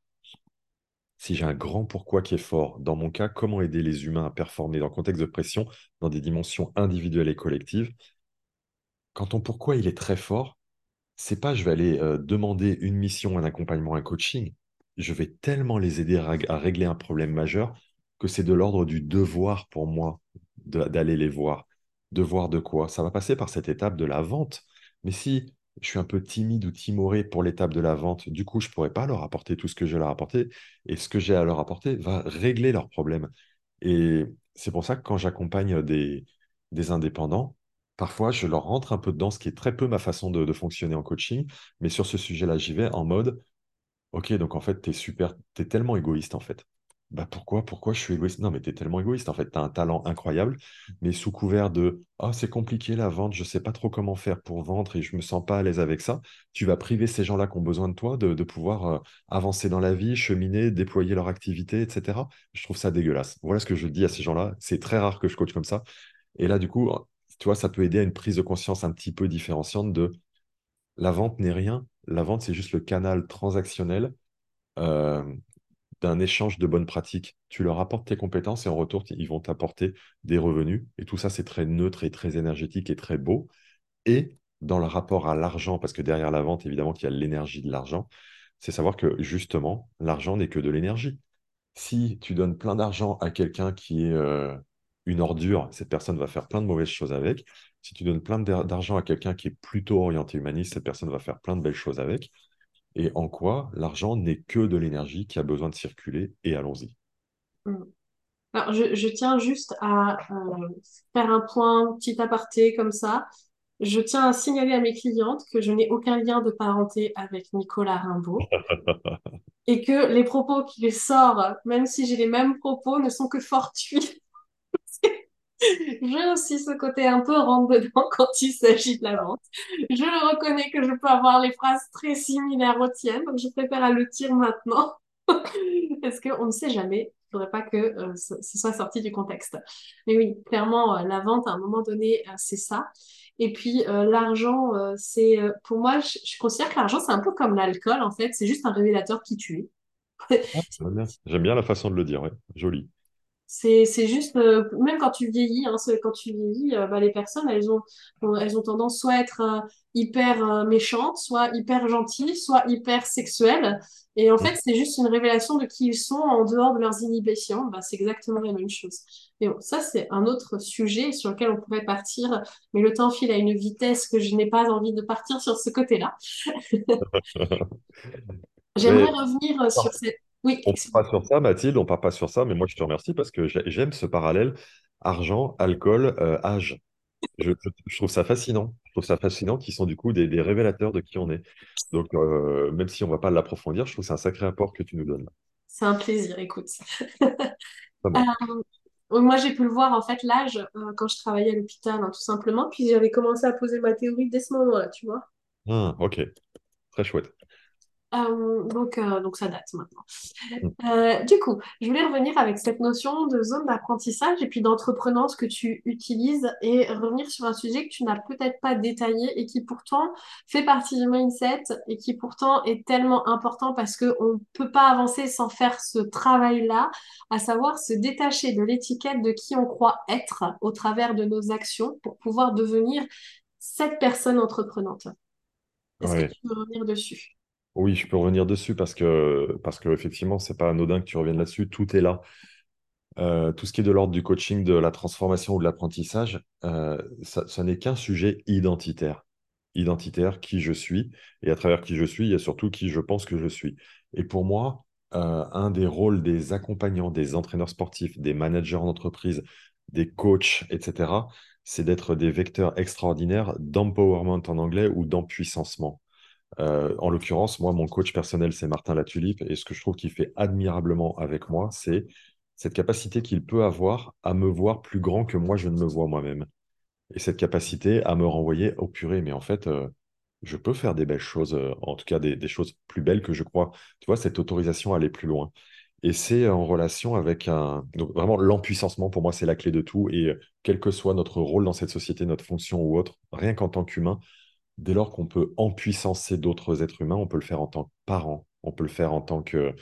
Si j'ai un grand pourquoi qui est fort, dans mon cas, comment aider les humains à performer dans le contexte de pression, dans des dimensions individuelles et collectives. Quand ton pourquoi il est très fort, c'est pas je vais aller euh, demander une mission, un accompagnement, un coaching. Je vais tellement les aider à régler un problème majeur que c'est de l'ordre du devoir pour moi de, d'aller les voir. Devoir de quoi ? Ça va passer par cette étape de la vente. Mais si je suis un peu timide ou timoré pour l'étape de la vente. Du coup, je ne pourrais pas leur apporter tout ce que j'ai à leur apporter. Et ce que j'ai à leur apporter va régler leurs problèmes. Et c'est pour ça que quand j'accompagne des, des indépendants, parfois, je leur rentre un peu dedans, ce qui est très peu ma façon de, de fonctionner en coaching. Mais sur ce sujet-là, j'y vais en mode, ok, donc en fait, tu es super, tu es tellement égoïste en fait. Bah pourquoi, pourquoi je suis égoïste? Non, mais tu es tellement égoïste, en fait, tu as un talent incroyable, mais sous couvert de « Ah, c'est compliqué la vente, je ne sais pas trop comment faire pour vendre et je ne me sens pas à l'aise avec ça », tu vas priver ces gens-là qui ont besoin de toi de, de pouvoir euh, avancer dans la vie, cheminer, déployer leur activité, et cetera. Je trouve ça dégueulasse. Voilà ce que je dis à ces gens-là. C'est très rare que je coach comme ça. Et là, du coup, tu vois, ça peut aider à une prise de conscience un petit peu différenciante de « La vente n'est rien, la vente, c'est juste le canal transactionnel euh, ». d'un échange de bonnes pratiques. Tu leur apportes tes compétences et en retour, ils vont t'apporter des revenus. Et tout ça, c'est très neutre et très énergétique et très beau. Et dans le rapport à l'argent, parce que derrière la vente, évidemment, qu'il y a l'énergie de l'argent, c'est savoir que justement, l'argent n'est que de l'énergie. Si tu donnes plein d'argent à quelqu'un qui est euh, une ordure, cette personne va faire plein de mauvaises choses avec. Si tu donnes plein d'argent à quelqu'un qui est plutôt orienté humaniste, cette personne va faire plein de belles choses avec. Et en quoi l'argent n'est que de l'énergie qui a besoin de circuler, et allons-y. Alors, je, je tiens juste à euh, faire un point, petit aparté comme ça. Je tiens à signaler à mes clientes que je n'ai aucun lien de parenté avec Nicolas Raimbault et que les propos qu'il sort, même si j'ai les mêmes propos, ne sont que fortuits. J'ai aussi ce côté un peu rentre-dedans quand il s'agit de la vente. Je le reconnais que je peux avoir les phrases très similaires aux tiennes, donc je préfère à le dire maintenant. Parce qu'on ne sait jamais, il ne faudrait pas que euh, ce, ce soit sorti du contexte. Mais oui, clairement, euh, la vente, à un moment donné, euh, c'est ça. Et puis, euh, l'argent, euh, c'est... Euh, pour moi, je, je considère que l'argent, c'est un peu comme l'alcool, en fait. C'est juste un révélateur qui tue. J'aime bien la façon de le dire, ouais. Joli. C'est, c'est juste, euh, même quand tu vieillis, hein, quand tu vieillis, euh, bah, les personnes, elles ont, elles ont tendance soit à être euh, hyper euh, méchantes, soit hyper gentilles, soit hyper sexuelles. Et en fait, c'est juste une révélation de qui ils sont en dehors de leurs inhibitions. Bah, c'est exactement la même chose. Mais bon, ça, c'est un autre sujet sur lequel on pourrait partir. Mais le temps file à une vitesse que je n'ai pas envie de partir sur ce côté-là. J'aimerais mais... revenir sur cette... Oui, on ne part pas sur ça, Mathilde, on ne part pas sur ça, mais moi, je te remercie parce que j'aime ce parallèle argent, alcool, euh, âge. Je, je, je trouve ça fascinant. Je trouve ça fascinant qu'ils sont du coup des, des révélateurs de qui on est. Donc, euh, même si on ne va pas l'approfondir, je trouve que c'est un sacré apport que tu nous donnes. C'est un plaisir, écoute. Bon. euh, moi, j'ai pu le voir, en fait, l'âge, euh, quand je travaillais à l'hôpital, hein, tout simplement, puis j'avais commencé à poser ma théorie dès ce moment-là, tu vois. Ah, ok. Très chouette. Euh, donc, euh, donc ça date maintenant. Euh, du coup, je voulais revenir avec cette notion de zone d'apprentissage et puis d'entrepreneuriat que tu utilises et revenir sur un sujet que tu n'as peut-être pas détaillé et qui pourtant fait partie du mindset et qui pourtant est tellement important parce qu'on ne peut pas avancer sans faire ce travail-là, à savoir se détacher de l'étiquette de qui on croit être au travers de nos actions pour pouvoir devenir cette personne entreprenante. Est-ce ouais. que tu peux revenir dessus? Oui, je peux revenir dessus parce que, parce que effectivement, ce n'est pas anodin que tu reviennes là-dessus. Tout est là. Euh, tout ce qui est de l'ordre du coaching, de la transformation ou de l'apprentissage, euh, ça, ça n'est qu'un sujet identitaire. Identitaire, qui je suis. Et à travers qui je suis, il y a surtout qui je pense que je suis. Et pour moi, euh, un des rôles des accompagnants, des entraîneurs sportifs, des managers en entreprise, des coachs, et cetera, c'est d'être des vecteurs extraordinaires d'empowerment en anglais ou d'empuissancement. Euh, en l'occurrence, moi, mon coach personnel, c'est Martin Latulippe, et ce que je trouve qu'il fait admirablement avec moi, c'est cette capacité qu'il peut avoir à me voir plus grand que moi, je ne me vois moi-même. Et cette capacité à me renvoyer au purée. Mais en fait, euh, je peux faire des belles choses, euh, en tout cas des, des choses plus belles que je crois. Tu vois, cette autorisation à aller plus loin. Et c'est en relation avec un... Donc vraiment, l'empuissancement, pour moi, c'est la clé de tout. Et euh, quel que soit notre rôle dans cette société, notre fonction ou autre, rien qu'en tant qu'humain, dès lors qu'on peut empuissancer d'autres êtres humains, on peut le faire en tant que parent, on peut le faire en tant que,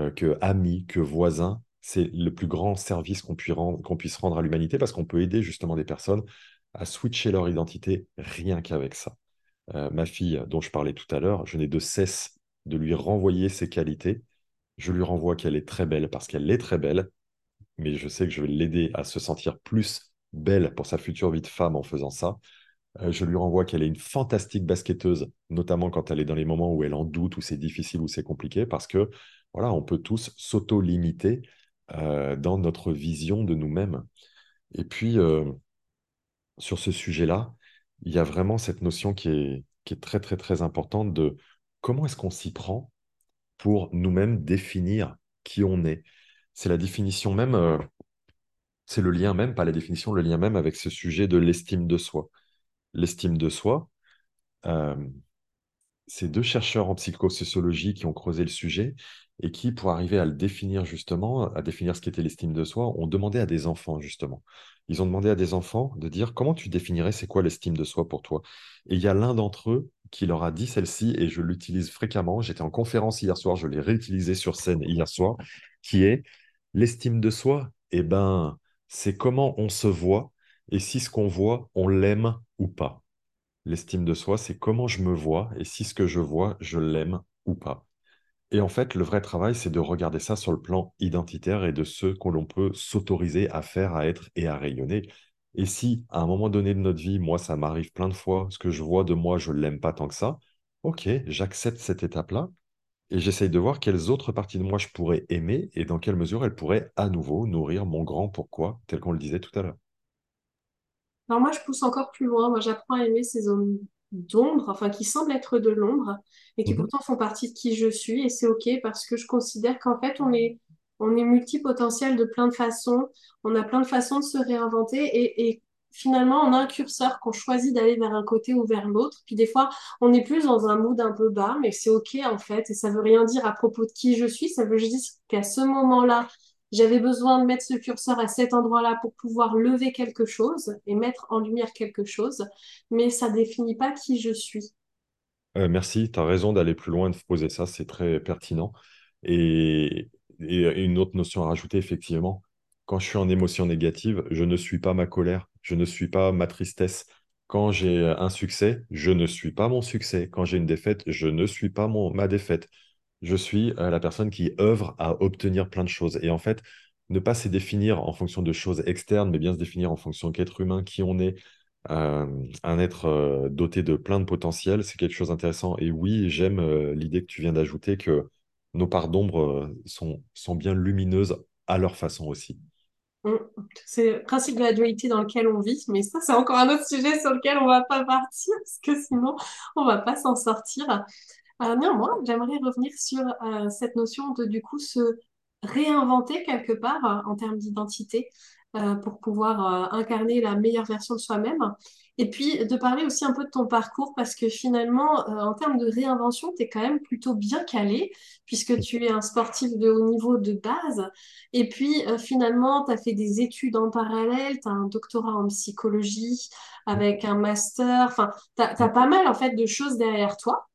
euh, que ami, que voisin. C'est le plus grand service qu'on puisse rendre, qu'on puisse rendre à l'humanité parce qu'on peut aider justement des personnes à switcher leur identité rien qu'avec ça. Euh, ma fille, dont je parlais tout à l'heure, je n'ai de cesse de lui renvoyer ses qualités. Je lui renvoie qu'elle est très belle parce qu'elle est très belle, mais je sais que je vais l'aider à se sentir plus belle pour sa future vie de femme en faisant ça. Euh, je lui renvoie qu'elle est une fantastique basketteuse, notamment quand elle est dans les moments où elle en doute, où c'est difficile, où c'est compliqué, parce que voilà, on peut tous s'auto-limiter euh, dans notre vision de nous-mêmes. Et puis, euh, sur ce sujet-là, il y a vraiment cette notion qui est, qui est très, très, très importante de comment est-ce qu'on s'y prend pour nous-mêmes définir qui on est. C'est la définition même, euh, c'est le lien même, pas la définition, le lien même avec ce sujet de l'estime de soi. L'estime de soi, euh, c'est deux chercheurs en psychosociologie qui ont creusé le sujet et qui, pour arriver à le définir justement, à définir ce qu'était l'estime de soi, ont demandé à des enfants justement. Ils ont demandé à des enfants de dire comment tu définirais c'est quoi l'estime de soi pour toi. Et il y a l'un d'entre eux qui leur a dit celle-ci, et je l'utilise fréquemment, j'étais en conférence hier soir, je l'ai réutilisée sur scène hier soir, qui est l'estime de soi, eh ben, c'est comment on se voit et si ce qu'on voit, on l'aime ou pas. L'estime de soi, c'est comment je me vois et si ce que je vois, je l'aime ou pas. Et en fait, le vrai travail, c'est de regarder ça sur le plan identitaire et de ce que l'on peut s'autoriser à faire, à être et à rayonner. Et si, à un moment donné de notre vie, moi, ça m'arrive plein de fois, ce que je vois de moi, je ne l'aime pas tant que ça, ok, j'accepte cette étape-là et j'essaye de voir quelles autres parties de moi je pourrais aimer et dans quelle mesure elles pourraient à nouveau nourrir mon grand pourquoi, tel qu'on le disait tout à l'heure. Alors moi, je pousse encore plus loin. Moi, j'apprends à aimer ces zones d'ombre, enfin qui semblent être de l'ombre et qui mmh. pourtant font partie de qui je suis. Et c'est OK parce que je considère qu'en fait, on est, on est multipotentiel de plein de façons. On a plein de façons de se réinventer et, et finalement, on a un curseur qu'on choisit d'aller vers un côté ou vers l'autre. Puis des fois, on est plus dans un mood un peu bas, mais c'est OK en fait. Et ça veut rien dire à propos de qui je suis. Ça veut juste dire qu'à ce moment-là, j'avais besoin de mettre ce curseur à cet endroit-là pour pouvoir lever quelque chose et mettre en lumière quelque chose, mais ça ne définit pas qui je suis. Euh, merci, tu as raison d'aller plus loin et de poser ça, c'est très pertinent. Et, et une autre notion à rajouter, effectivement, quand je suis en émotion négative, je ne suis pas ma colère, je ne suis pas ma tristesse. Quand j'ai un succès, je ne suis pas mon succès. Quand j'ai une défaite, je ne suis pas mon, ma défaite. Je suis euh, la personne qui œuvre à obtenir plein de choses. Et en fait, ne pas se définir en fonction de choses externes, mais bien se définir en fonction qu'être humain, qui on est, euh, un être euh, doté de plein de potentiel, c'est quelque chose d'intéressant. Et oui, j'aime euh, l'idée que tu viens d'ajouter, que nos parts d'ombre euh, sont, sont bien lumineuses à leur façon aussi. C'est le principe de la dualité dans lequel on vit, mais ça c'est encore un autre sujet sur lequel on ne va pas partir, parce que sinon on ne va pas s'en sortir. Euh, néanmoins, j'aimerais revenir sur euh, cette notion de, du coup, se réinventer quelque part euh, en termes d'identité euh, pour pouvoir euh, incarner la meilleure version de soi-même. Et puis, de parler aussi un peu de ton parcours parce que finalement, euh, en termes de réinvention, tu es quand même plutôt bien calé puisque tu es un sportif de haut niveau de base. Et puis, euh, finalement, tu as fait des études en parallèle, tu as un doctorat en psychologie avec un master. Enfin, tu as pas mal, en fait, de choses derrière toi.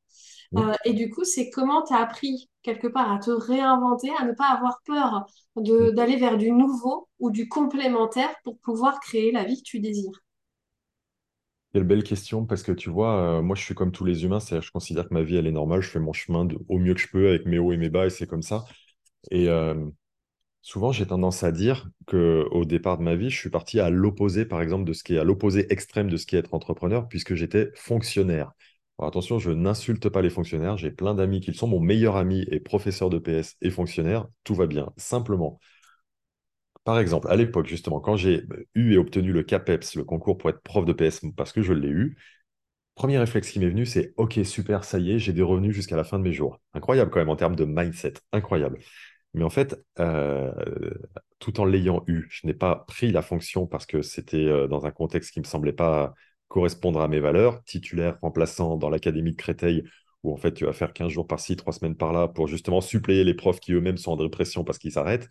Euh, et du coup, c'est comment tu as appris quelque part à te réinventer, à ne pas avoir peur de, d'aller vers du nouveau ou du complémentaire pour pouvoir créer la vie que tu désires. Quelle belle question, parce que tu vois, euh, moi je suis comme tous les humains, c'est-à-dire je considère que ma vie elle est normale, je fais mon chemin de, au mieux que je peux avec mes hauts et mes bas et c'est comme ça. Et euh, souvent j'ai tendance à dire qu'au départ de ma vie, je suis parti à l'opposé par exemple de ce qui est à l'opposé extrême de ce qui est être entrepreneur puisque j'étais fonctionnaire. Alors attention, je n'insulte pas les fonctionnaires, j'ai plein d'amis qui le sont, mon meilleur ami est professeur de P S et fonctionnaire, tout va bien. Simplement, par exemple, à l'époque, justement, quand j'ai eu et obtenu le CAPEPS, le concours pour être prof de P S, parce que je l'ai eu, premier réflexe qui m'est venu, c'est « Ok, super, ça y est, j'ai des revenus jusqu'à la fin de mes jours. » Incroyable quand même en termes de mindset, incroyable. Mais en fait, euh, tout en l'ayant eu, je n'ai pas pris la fonction parce que c'était dans un contexte qui ne me semblait pas correspondre à mes valeurs, titulaire, remplaçant dans l'académie de Créteil, où en fait tu vas faire quinze jours par-ci, trois semaines par-là, pour justement suppléer les profs qui eux-mêmes sont en dépression parce qu'ils s'arrêtent,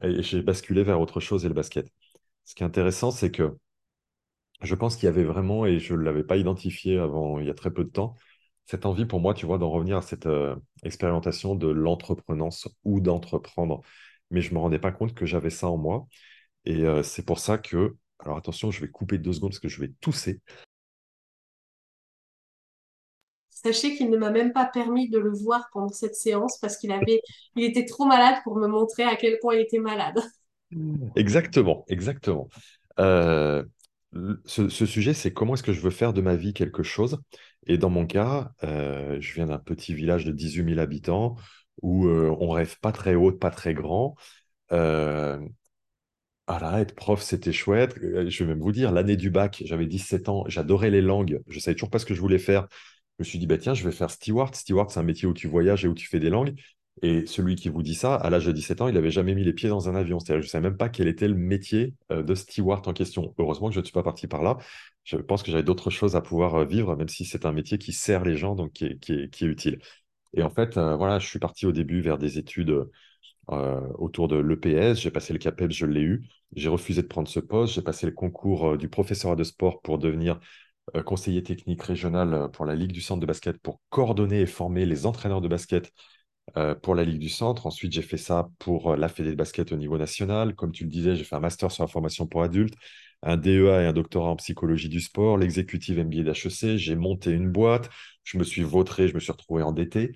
et j'ai basculé vers autre chose et le basket. Ce qui est intéressant, c'est que je pense qu'il y avait vraiment, et je ne l'avais pas identifié avant il y a très peu de temps, cette envie pour moi, tu vois, d'en revenir à cette euh, expérimentation de l'entreprenance ou d'entreprendre, mais je ne me rendais pas compte que j'avais ça en moi, et euh, c'est pour ça que alors attention, je vais couper deux secondes parce que je vais tousser. Sachez qu'il ne m'a même pas permis de le voir pendant cette séance parce qu'il avait, il était trop malade pour me montrer à quel point il était malade. Exactement, exactement. Euh, Ce, ce sujet, c'est comment est-ce que je veux faire de ma vie quelque chose. Et dans mon cas, euh, je viens d'un petit village de dix-huit mille habitants où euh, on rêve pas très haut, pas très grand. Euh, voilà, être prof, c'était chouette. Je vais même vous dire, l'année du bac, j'avais dix-sept ans, j'adorais les langues. Je savais toujours pas ce que je voulais faire. Je me suis dit, bah, tiens, je vais faire steward. Steward, c'est un métier où tu voyages et où tu fais des langues. Et celui qui vous dit ça, à l'âge de dix-sept ans, il n'avait jamais mis les pieds dans un avion. C'est-à-dire, je ne savais même pas quel était le métier de steward en question. Heureusement que je ne suis pas parti par là. Je pense que j'avais d'autres choses à pouvoir vivre, même si c'est un métier qui sert les gens, donc qui est, qui est, qui est utile. Et en fait, euh, voilà, je suis parti au début vers des études euh, autour de l'E P S. J'ai passé le CAPEPS, je l'ai eu. J'ai refusé de prendre ce poste. J'ai passé le concours du professorat de sport pour devenir euh, conseiller technique régional pour la Ligue du Centre de Basket, pour coordonner et former les entraîneurs de basket Euh, pour la Ligue du Centre. Ensuite, j'ai fait ça pour euh, la Fédé de basket au niveau national. Comme tu le disais, j'ai fait un master sur la formation pour adultes, un D E A et un doctorat en psychologie du sport, l'exécutive M B A d'H E C. J'ai monté une boîte, je me suis vautré, je me suis retrouvé endetté.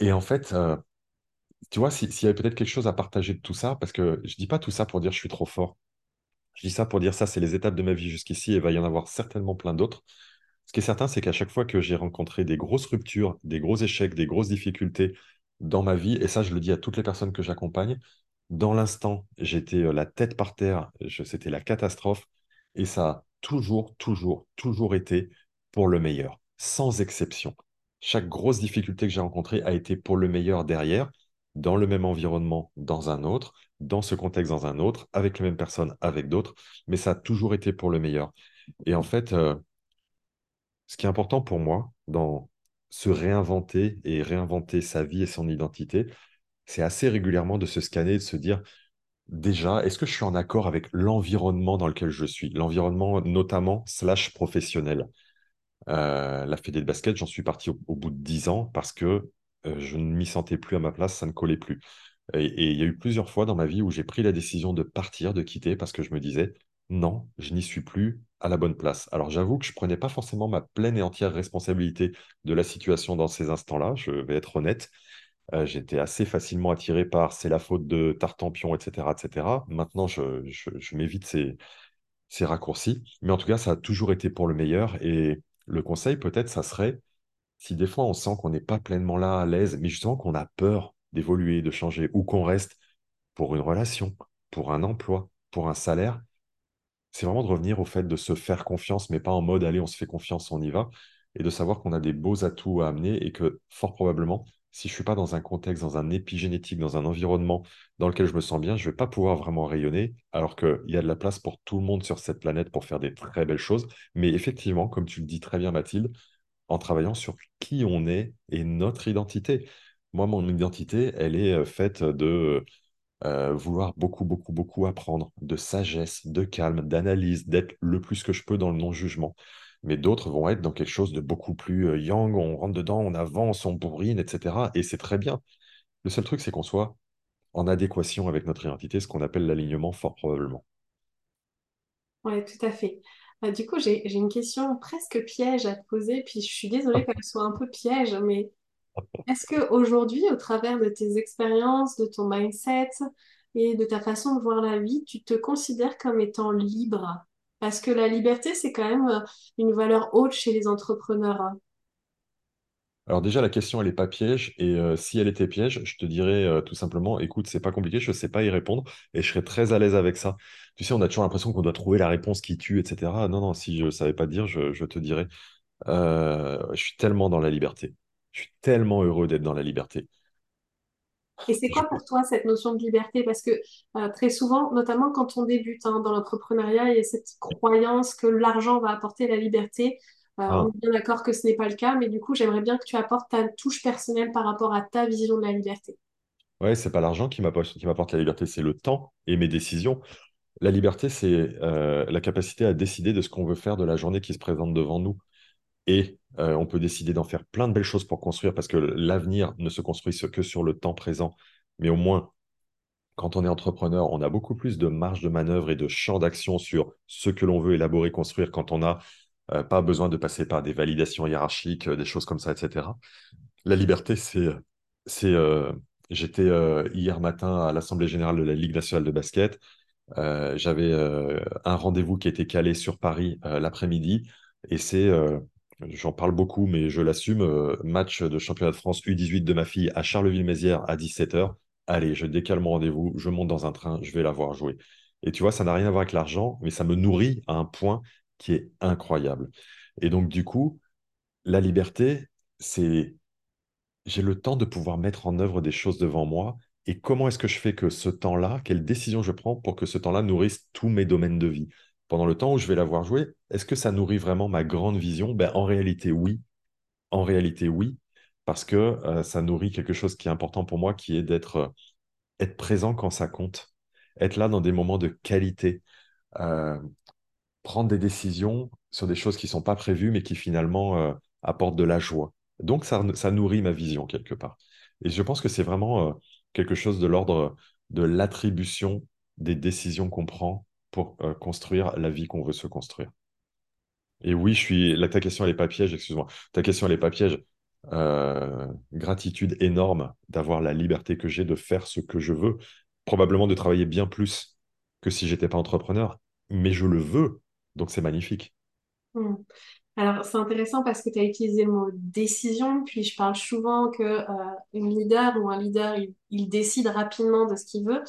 Et en fait, euh, tu vois, s'il si y avait peut-être quelque chose à partager de tout ça, parce que je ne dis pas tout ça pour dire je suis trop fort. Je dis ça pour dire ça, c'est les étapes de ma vie jusqu'ici et il va y en avoir certainement plein d'autres. Ce qui est certain, c'est qu'à chaque fois que j'ai rencontré des grosses ruptures, des gros échecs, des grosses difficultés dans ma vie, et ça je le dis à toutes les personnes que j'accompagne, dans l'instant j'étais la tête par terre, je, c'était la catastrophe, et ça a toujours, toujours, toujours été pour le meilleur, sans exception. Chaque grosse difficulté que j'ai rencontrée a été pour le meilleur derrière, dans le même environnement, dans un autre, dans ce contexte, dans un autre, avec les mêmes personnes, avec d'autres, mais ça a toujours été pour le meilleur. Et en fait, euh, ce qui est important pour moi dans se réinventer et réinventer sa vie et son identité, c'est assez régulièrement de se scanner, de se dire déjà, est-ce que je suis en accord avec l'environnement dans lequel je suis, l'environnement notamment slash professionnel. Euh, la fédé de basket, j'en suis parti au, au bout de dix ans parce que euh, je ne m'y sentais plus à ma place, ça ne collait plus. Et il y a eu plusieurs fois dans ma vie où j'ai pris la décision de partir, de quitter parce que je me disais non, je n'y suis plus à la bonne place. Alors j'avoue que je ne prenais pas forcément ma pleine et entière responsabilité de la situation dans ces instants-là, je vais être honnête. Euh, j'étais assez facilement attiré par « c'est la faute de Tartampion », et cetera et cetera. Maintenant, je, je, je m'évite ces, ces raccourcis. Mais en tout cas, ça a toujours été pour le meilleur. Et le conseil, peut-être, ça serait, si des fois on sent qu'on n'est pas pleinement là, à l'aise, mais justement qu'on a peur d'évoluer, de changer, ou qu'on reste pour une relation, pour un emploi, pour un salaire, c'est vraiment de revenir au fait de se faire confiance, mais pas en mode « allez, on se fait confiance, on y va », et de savoir qu'on a des beaux atouts à amener et que, fort probablement, si je ne suis pas dans un contexte, dans un épigénétique, dans un environnement dans lequel je me sens bien, je ne vais pas pouvoir vraiment rayonner, alors qu'il y a de la place pour tout le monde sur cette planète pour faire des très belles choses. Mais effectivement, comme tu le dis très bien, Mathilde, en travaillant sur qui on est et notre identité. Moi, mon identité, elle est faite de... Euh, vouloir beaucoup, beaucoup, beaucoup apprendre, de sagesse, de calme, d'analyse, d'être le plus que je peux dans le non-jugement. Mais d'autres vont être dans quelque chose de beaucoup plus yang, on rentre dedans, on avance, on bourrine, et cetera. Et c'est très bien. Le seul truc, c'est qu'on soit en adéquation avec notre identité, ce qu'on appelle l'alignement fort probablement. Oui, tout à fait. Euh, du coup, j'ai, j'ai une question presque piège à te poser, puis je suis désolée qu'elle soit un peu piège, mais... Est-ce qu'aujourd'hui, au travers de tes expériences, de ton mindset et de ta façon de voir la vie, tu te considères comme étant libre? Parce que la liberté, c'est quand même une valeur haute chez les entrepreneurs. Alors déjà, la question, elle n'est pas piège. Et euh, si elle était piège, je te dirais euh, tout simplement, écoute, c'est pas compliqué, je ne sais pas y répondre et je serais très à l'aise avec ça. Tu sais, on a toujours l'impression qu'on doit trouver la réponse qui tue, et cetera. Non, non, si je ne savais pas te dire, je, je te dirais. Euh, je suis tellement dans la liberté. Je suis tellement heureux d'être dans la liberté. Et c'est quoi pour toi cette notion de liberté? Parce que euh, très souvent, notamment quand on débute hein, dans l'entrepreneuriat, il y a cette croyance que l'argent va apporter la liberté. Euh, ah. On est bien d'accord que ce n'est pas le cas, mais du coup, j'aimerais bien que tu apportes ta touche personnelle par rapport à ta vision de la liberté. Oui, ce n'est pas l'argent qui m'apporte, qui m'apporte la liberté, c'est le temps et mes décisions. La liberté, c'est euh, la capacité à décider de ce qu'on veut faire de la journée qui se présente devant nous. Et euh, on peut décider d'en faire plein de belles choses pour construire, parce que l'avenir ne se construit que sur le temps présent. Mais au moins, quand on est entrepreneur, on a beaucoup plus de marge de manœuvre et de champ d'action sur ce que l'on veut élaborer, construire, quand on n'a euh, pas besoin de passer par des validations hiérarchiques, euh, des choses comme ça, et cetera. La liberté, c'est... c'est euh, j'étais euh, hier matin à l'Assemblée Générale de la Ligue Nationale de Basket, Euh, j'avais euh, un rendez-vous qui était calé sur Paris euh, l'après-midi, et c'est, euh, j'en parle beaucoup, mais je l'assume, euh, match de championnat de France U dix-huit de ma fille à Charleville-Mézières à dix-sept heures. Allez, je décale mon rendez-vous, je monte dans un train, je vais la voir jouer. Et tu vois, ça n'a rien à voir avec l'argent, mais ça me nourrit à un point qui est incroyable. Et donc, du coup, la liberté, c'est... J'ai le temps de pouvoir mettre en œuvre des choses devant moi. Et comment est-ce que je fais que ce temps-là, quelle décision je prends pour que ce temps-là nourrisse tous mes domaines de vie? Pendant le temps où je vais l'avoir joué, est-ce que ça nourrit vraiment ma grande vision? Ben, en réalité, oui. En réalité, oui. Parce que euh, ça nourrit quelque chose qui est important pour moi, qui est d'être euh, être présent quand ça compte. Être là dans des moments de qualité. Euh, prendre des décisions sur des choses qui ne sont pas prévues, mais qui finalement euh, apportent de la joie. Donc, ça, ça nourrit ma vision quelque part. Et je pense que c'est vraiment... Euh, quelque chose de l'ordre de l'attribution des décisions qu'on prend pour euh, construire la vie qu'on veut se construire. Et oui, je suis... Là, ta question, elle n'est pas piège, excuse-moi. Ta question, elle n'est pas piège. Euh, gratitude énorme d'avoir la liberté que j'ai de faire ce que je veux, probablement de travailler bien plus que si je n'étais pas entrepreneur, mais je le veux, donc c'est magnifique. Mmh. Alors, c'est intéressant parce que tu as utilisé le mot « décision », puis je parle souvent qu'une euh, leader ou un leader, il, il décide rapidement de ce qu'il veut.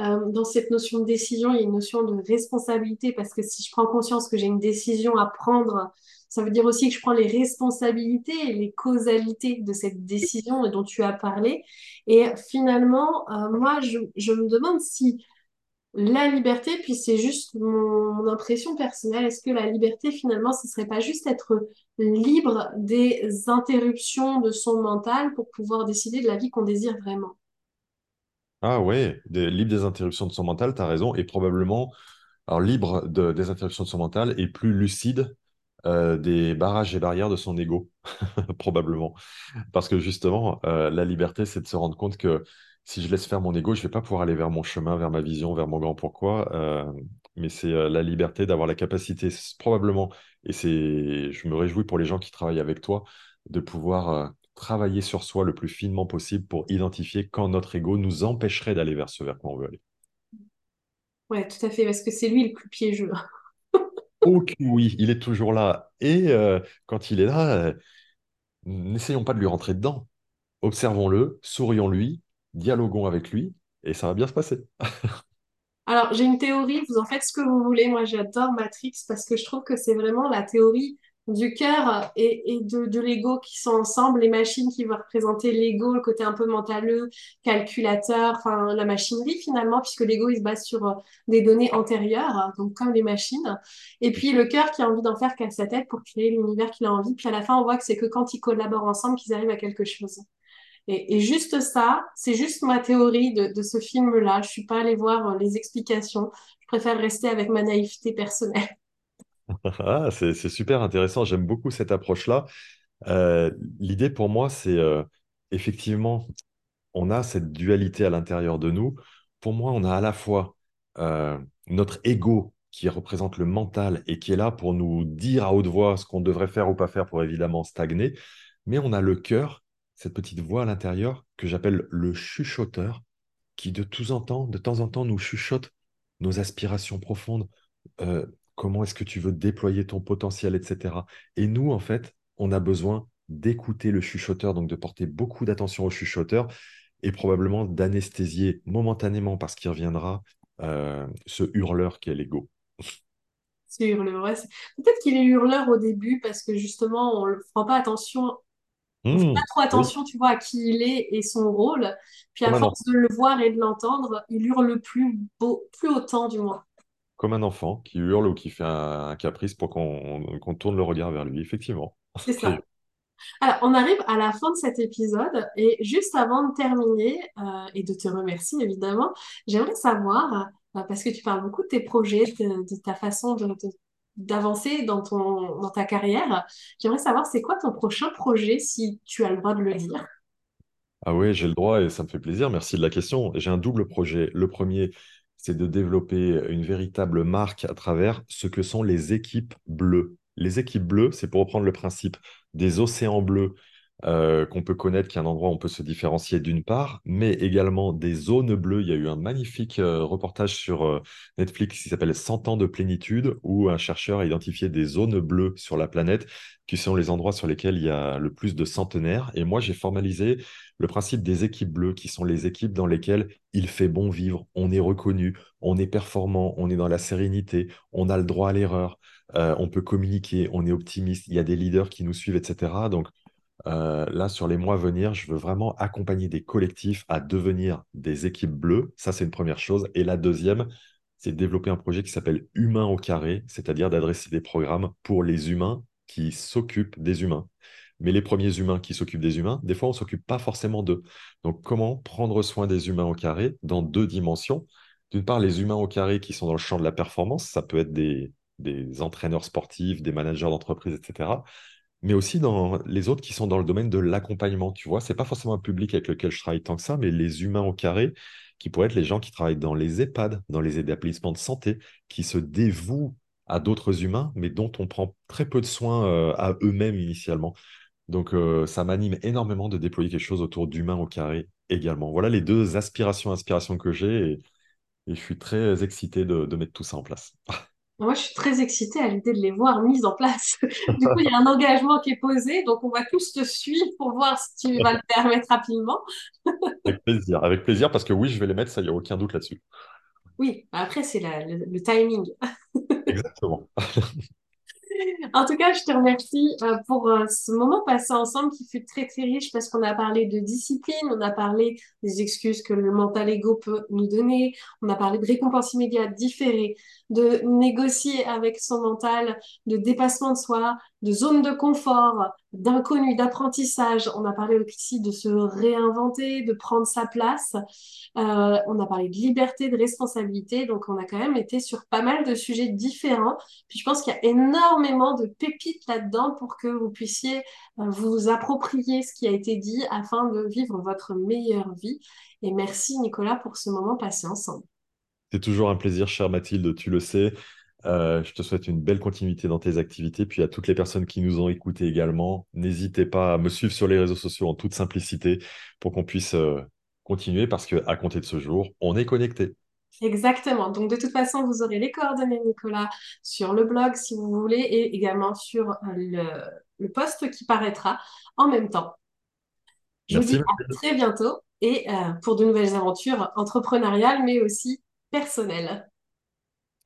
Euh, dans cette notion de décision, il y a une notion de responsabilité, parce que si je prends conscience que j'ai une décision à prendre, ça veut dire aussi que je prends les responsabilités et les causalités de cette décision dont tu as parlé. Et finalement, euh, moi, je, je me demande si... La liberté, puis c'est juste mon, mon impression personnelle, est-ce que la liberté finalement ce serait pas juste être libre des interruptions de son mental pour pouvoir décider de la vie qu'on désire vraiment? Ah ouais, des, libre des interruptions de son mental, t'as raison, et probablement alors libre de, des interruptions de son mental et plus lucide euh, des barrages et barrières de son ego, probablement. Parce que justement, euh, la liberté c'est de se rendre compte que si je laisse faire mon ego, je ne vais pas pouvoir aller vers mon chemin, vers ma vision, vers mon grand pourquoi. Euh, mais c'est euh, la liberté d'avoir la capacité, probablement, et c'est, je me réjouis pour les gens qui travaillent avec toi, de pouvoir euh, travailler sur soi le plus finement possible pour identifier quand notre ego nous empêcherait d'aller vers ce vers quoi on veut aller. Ouais, tout à fait, parce que c'est lui le plus piégeux. Ok, oui, il est toujours là. Et euh, quand il est là, euh, n'essayons pas de lui rentrer dedans. Observons-le, sourions-lui, dialoguons avec lui et ça va bien se passer. Alors, j'ai une théorie, vous en faites ce que vous voulez. Moi, j'adore Matrix parce que je trouve que c'est vraiment la théorie du cœur et, et de, de l'ego qui sont ensemble, les machines qui vont représenter l'ego, le côté un peu mentaleux, calculateur, enfin la machinerie finalement, puisque l'ego il se base sur des données antérieures, donc comme les machines, et puis le cœur qui a envie d'en faire qu'à sa tête pour créer l'univers qu'il a envie, puis à la fin on voit que c'est que quand ils collaborent ensemble qu'ils arrivent à quelque chose. Et, et juste ça, c'est juste ma théorie de, de ce film-là. Je ne suis pas allée voir les explications. Je préfère rester avec ma naïveté personnelle. Ah, c'est, c'est super intéressant. J'aime beaucoup cette approche-là. Euh, l'idée pour moi, c'est euh, effectivement, on a cette dualité à l'intérieur de nous. Pour moi, on a à la fois euh, notre ego qui représente le mental et qui est là pour nous dire à haute voix ce qu'on devrait faire ou pas faire pour évidemment stagner. Mais on a le cœur, cette petite voix à l'intérieur que j'appelle le chuchoteur, qui de, tout en temps, de temps en temps nous chuchote nos aspirations profondes, euh, comment est-ce que tu veux déployer ton potentiel, et cetera. Et nous, en fait, on a besoin d'écouter le chuchoteur, donc de porter beaucoup d'attention au chuchoteur et probablement d'anesthésier momentanément, parce qu'il reviendra, euh, ce hurleur qui est l'ego. Ce hurleur, ouais. Peut-être qu'il est hurleur au début parce que justement, on ne prend pas attention. On fait pas trop attention, oui. Tu vois, à qui il est et son rôle. Puis à force de le voir et de l'entendre, il hurle plus, beau, plus autant, du moins. Comme un enfant qui hurle ou qui fait un, un caprice pour qu'on, qu'on tourne le regard vers lui, effectivement. C'est ça. Alors, on arrive à la fin de cet épisode. Et juste avant de terminer, euh, et de te remercier, évidemment, j'aimerais savoir, euh, parce que tu parles beaucoup de tes projets, de, de ta façon de... de... d'avancer dans, ton, dans ta carrière. J'aimerais savoir, c'est quoi ton prochain projet, si tu as le droit de le dire? Ah oui, j'ai le droit et ça me fait plaisir. Merci de la question. J'ai un double projet. Le premier, c'est de développer une véritable marque à travers ce que sont les équipes bleues. Les équipes bleues, c'est pour reprendre le principe des océans bleus euh, qu'on peut connaître, qui est un endroit où on peut se différencier d'une part, mais également des zones bleues. Il y a eu un magnifique euh, reportage sur euh, Netflix qui s'appelle cent ans de plénitude, où un chercheur a identifié des zones bleues sur la planète, qui sont les endroits sur lesquels il y a le plus de centenaires. Et moi, j'ai formalisé le principe des équipes bleues, qui sont les équipes dans lesquelles il fait bon vivre, on est reconnu, on est performant, on est dans la sérénité, on a le droit à l'erreur, euh, on peut communiquer, on est optimiste, il y a des leaders qui nous suivent, et cetera. Donc euh, là, sur les mois à venir, je veux vraiment accompagner des collectifs à devenir des équipes bleues. Ça, c'est une première chose. Et la deuxième, c'est de développer un projet qui s'appelle Humain au carré, c'est-à-dire d'adresser des programmes pour les humains qui s'occupent des humains. Mais les premiers humains qui s'occupent des humains, des fois, on ne s'occupe pas forcément d'eux. Donc, comment prendre soin des humains au carré dans deux dimensions? D'une part, les humains au carré qui sont dans le champ de la performance, ça peut être des, des entraîneurs sportifs, des managers d'entreprise, et cetera. Mais aussi dans les autres qui sont dans le domaine de l'accompagnement, tu vois. Ce n'est pas forcément un public avec lequel je travaille tant que ça, mais les humains au carré qui pourraient être les gens qui travaillent dans les EHPAD, dans les établissements de santé, qui se dévouent à d'autres humains, mais dont on prend très peu de soin euh, à eux-mêmes initialement. Donc, euh, ça m'anime énormément de déployer quelque chose autour d'humain au carré également. Voilà les deux aspirations, inspirations que j'ai, et, et je suis très excité de, de mettre tout ça en place. Moi, je suis très excitée à l'idée de les voir mises en place. Du coup, il y a un engagement qui est posé, donc on va tous te suivre pour voir si tu vas le permettre rapidement. Avec plaisir, avec plaisir, parce que oui, je vais les mettre, ça, il n'y a aucun doute là-dessus. Oui, après, c'est la, le, le timing. Exactement. En tout cas, je te remercie pour ce moment passé ensemble qui fut très, très riche, parce qu'on a parlé de discipline, on a parlé des excuses que le mental ego peut nous donner, on a parlé de récompense immédiate différée, de négocier avec son mental, de dépassement de soi, de zone de confort, d'inconnu, d'apprentissage. On a parlé aussi de se réinventer, de prendre sa place. Euh, on a parlé de liberté, de responsabilité. Donc, on a quand même été sur pas mal de sujets différents. Puis, je pense qu'il y a énormément de pépites là-dedans pour que vous puissiez vous approprier ce qui a été dit afin de vivre votre meilleure vie. Et merci, Nicolas, pour ce moment passé ensemble. C'est toujours un plaisir, chère Mathilde, tu le sais. Euh, je te souhaite une belle continuité dans tes activités. Puis à toutes les personnes qui nous ont écoutés également, n'hésitez pas à me suivre sur les réseaux sociaux en toute simplicité pour qu'on puisse euh, continuer, parce qu'à compter de ce jour, on est connecté. Exactement. Donc de toute façon, vous aurez les coordonnées, Nicolas, sur le blog si vous voulez, et également sur le, le post qui paraîtra en même temps. Je Merci, vous dis à très bientôt et euh, pour de nouvelles aventures entrepreneuriales mais aussi personnelles.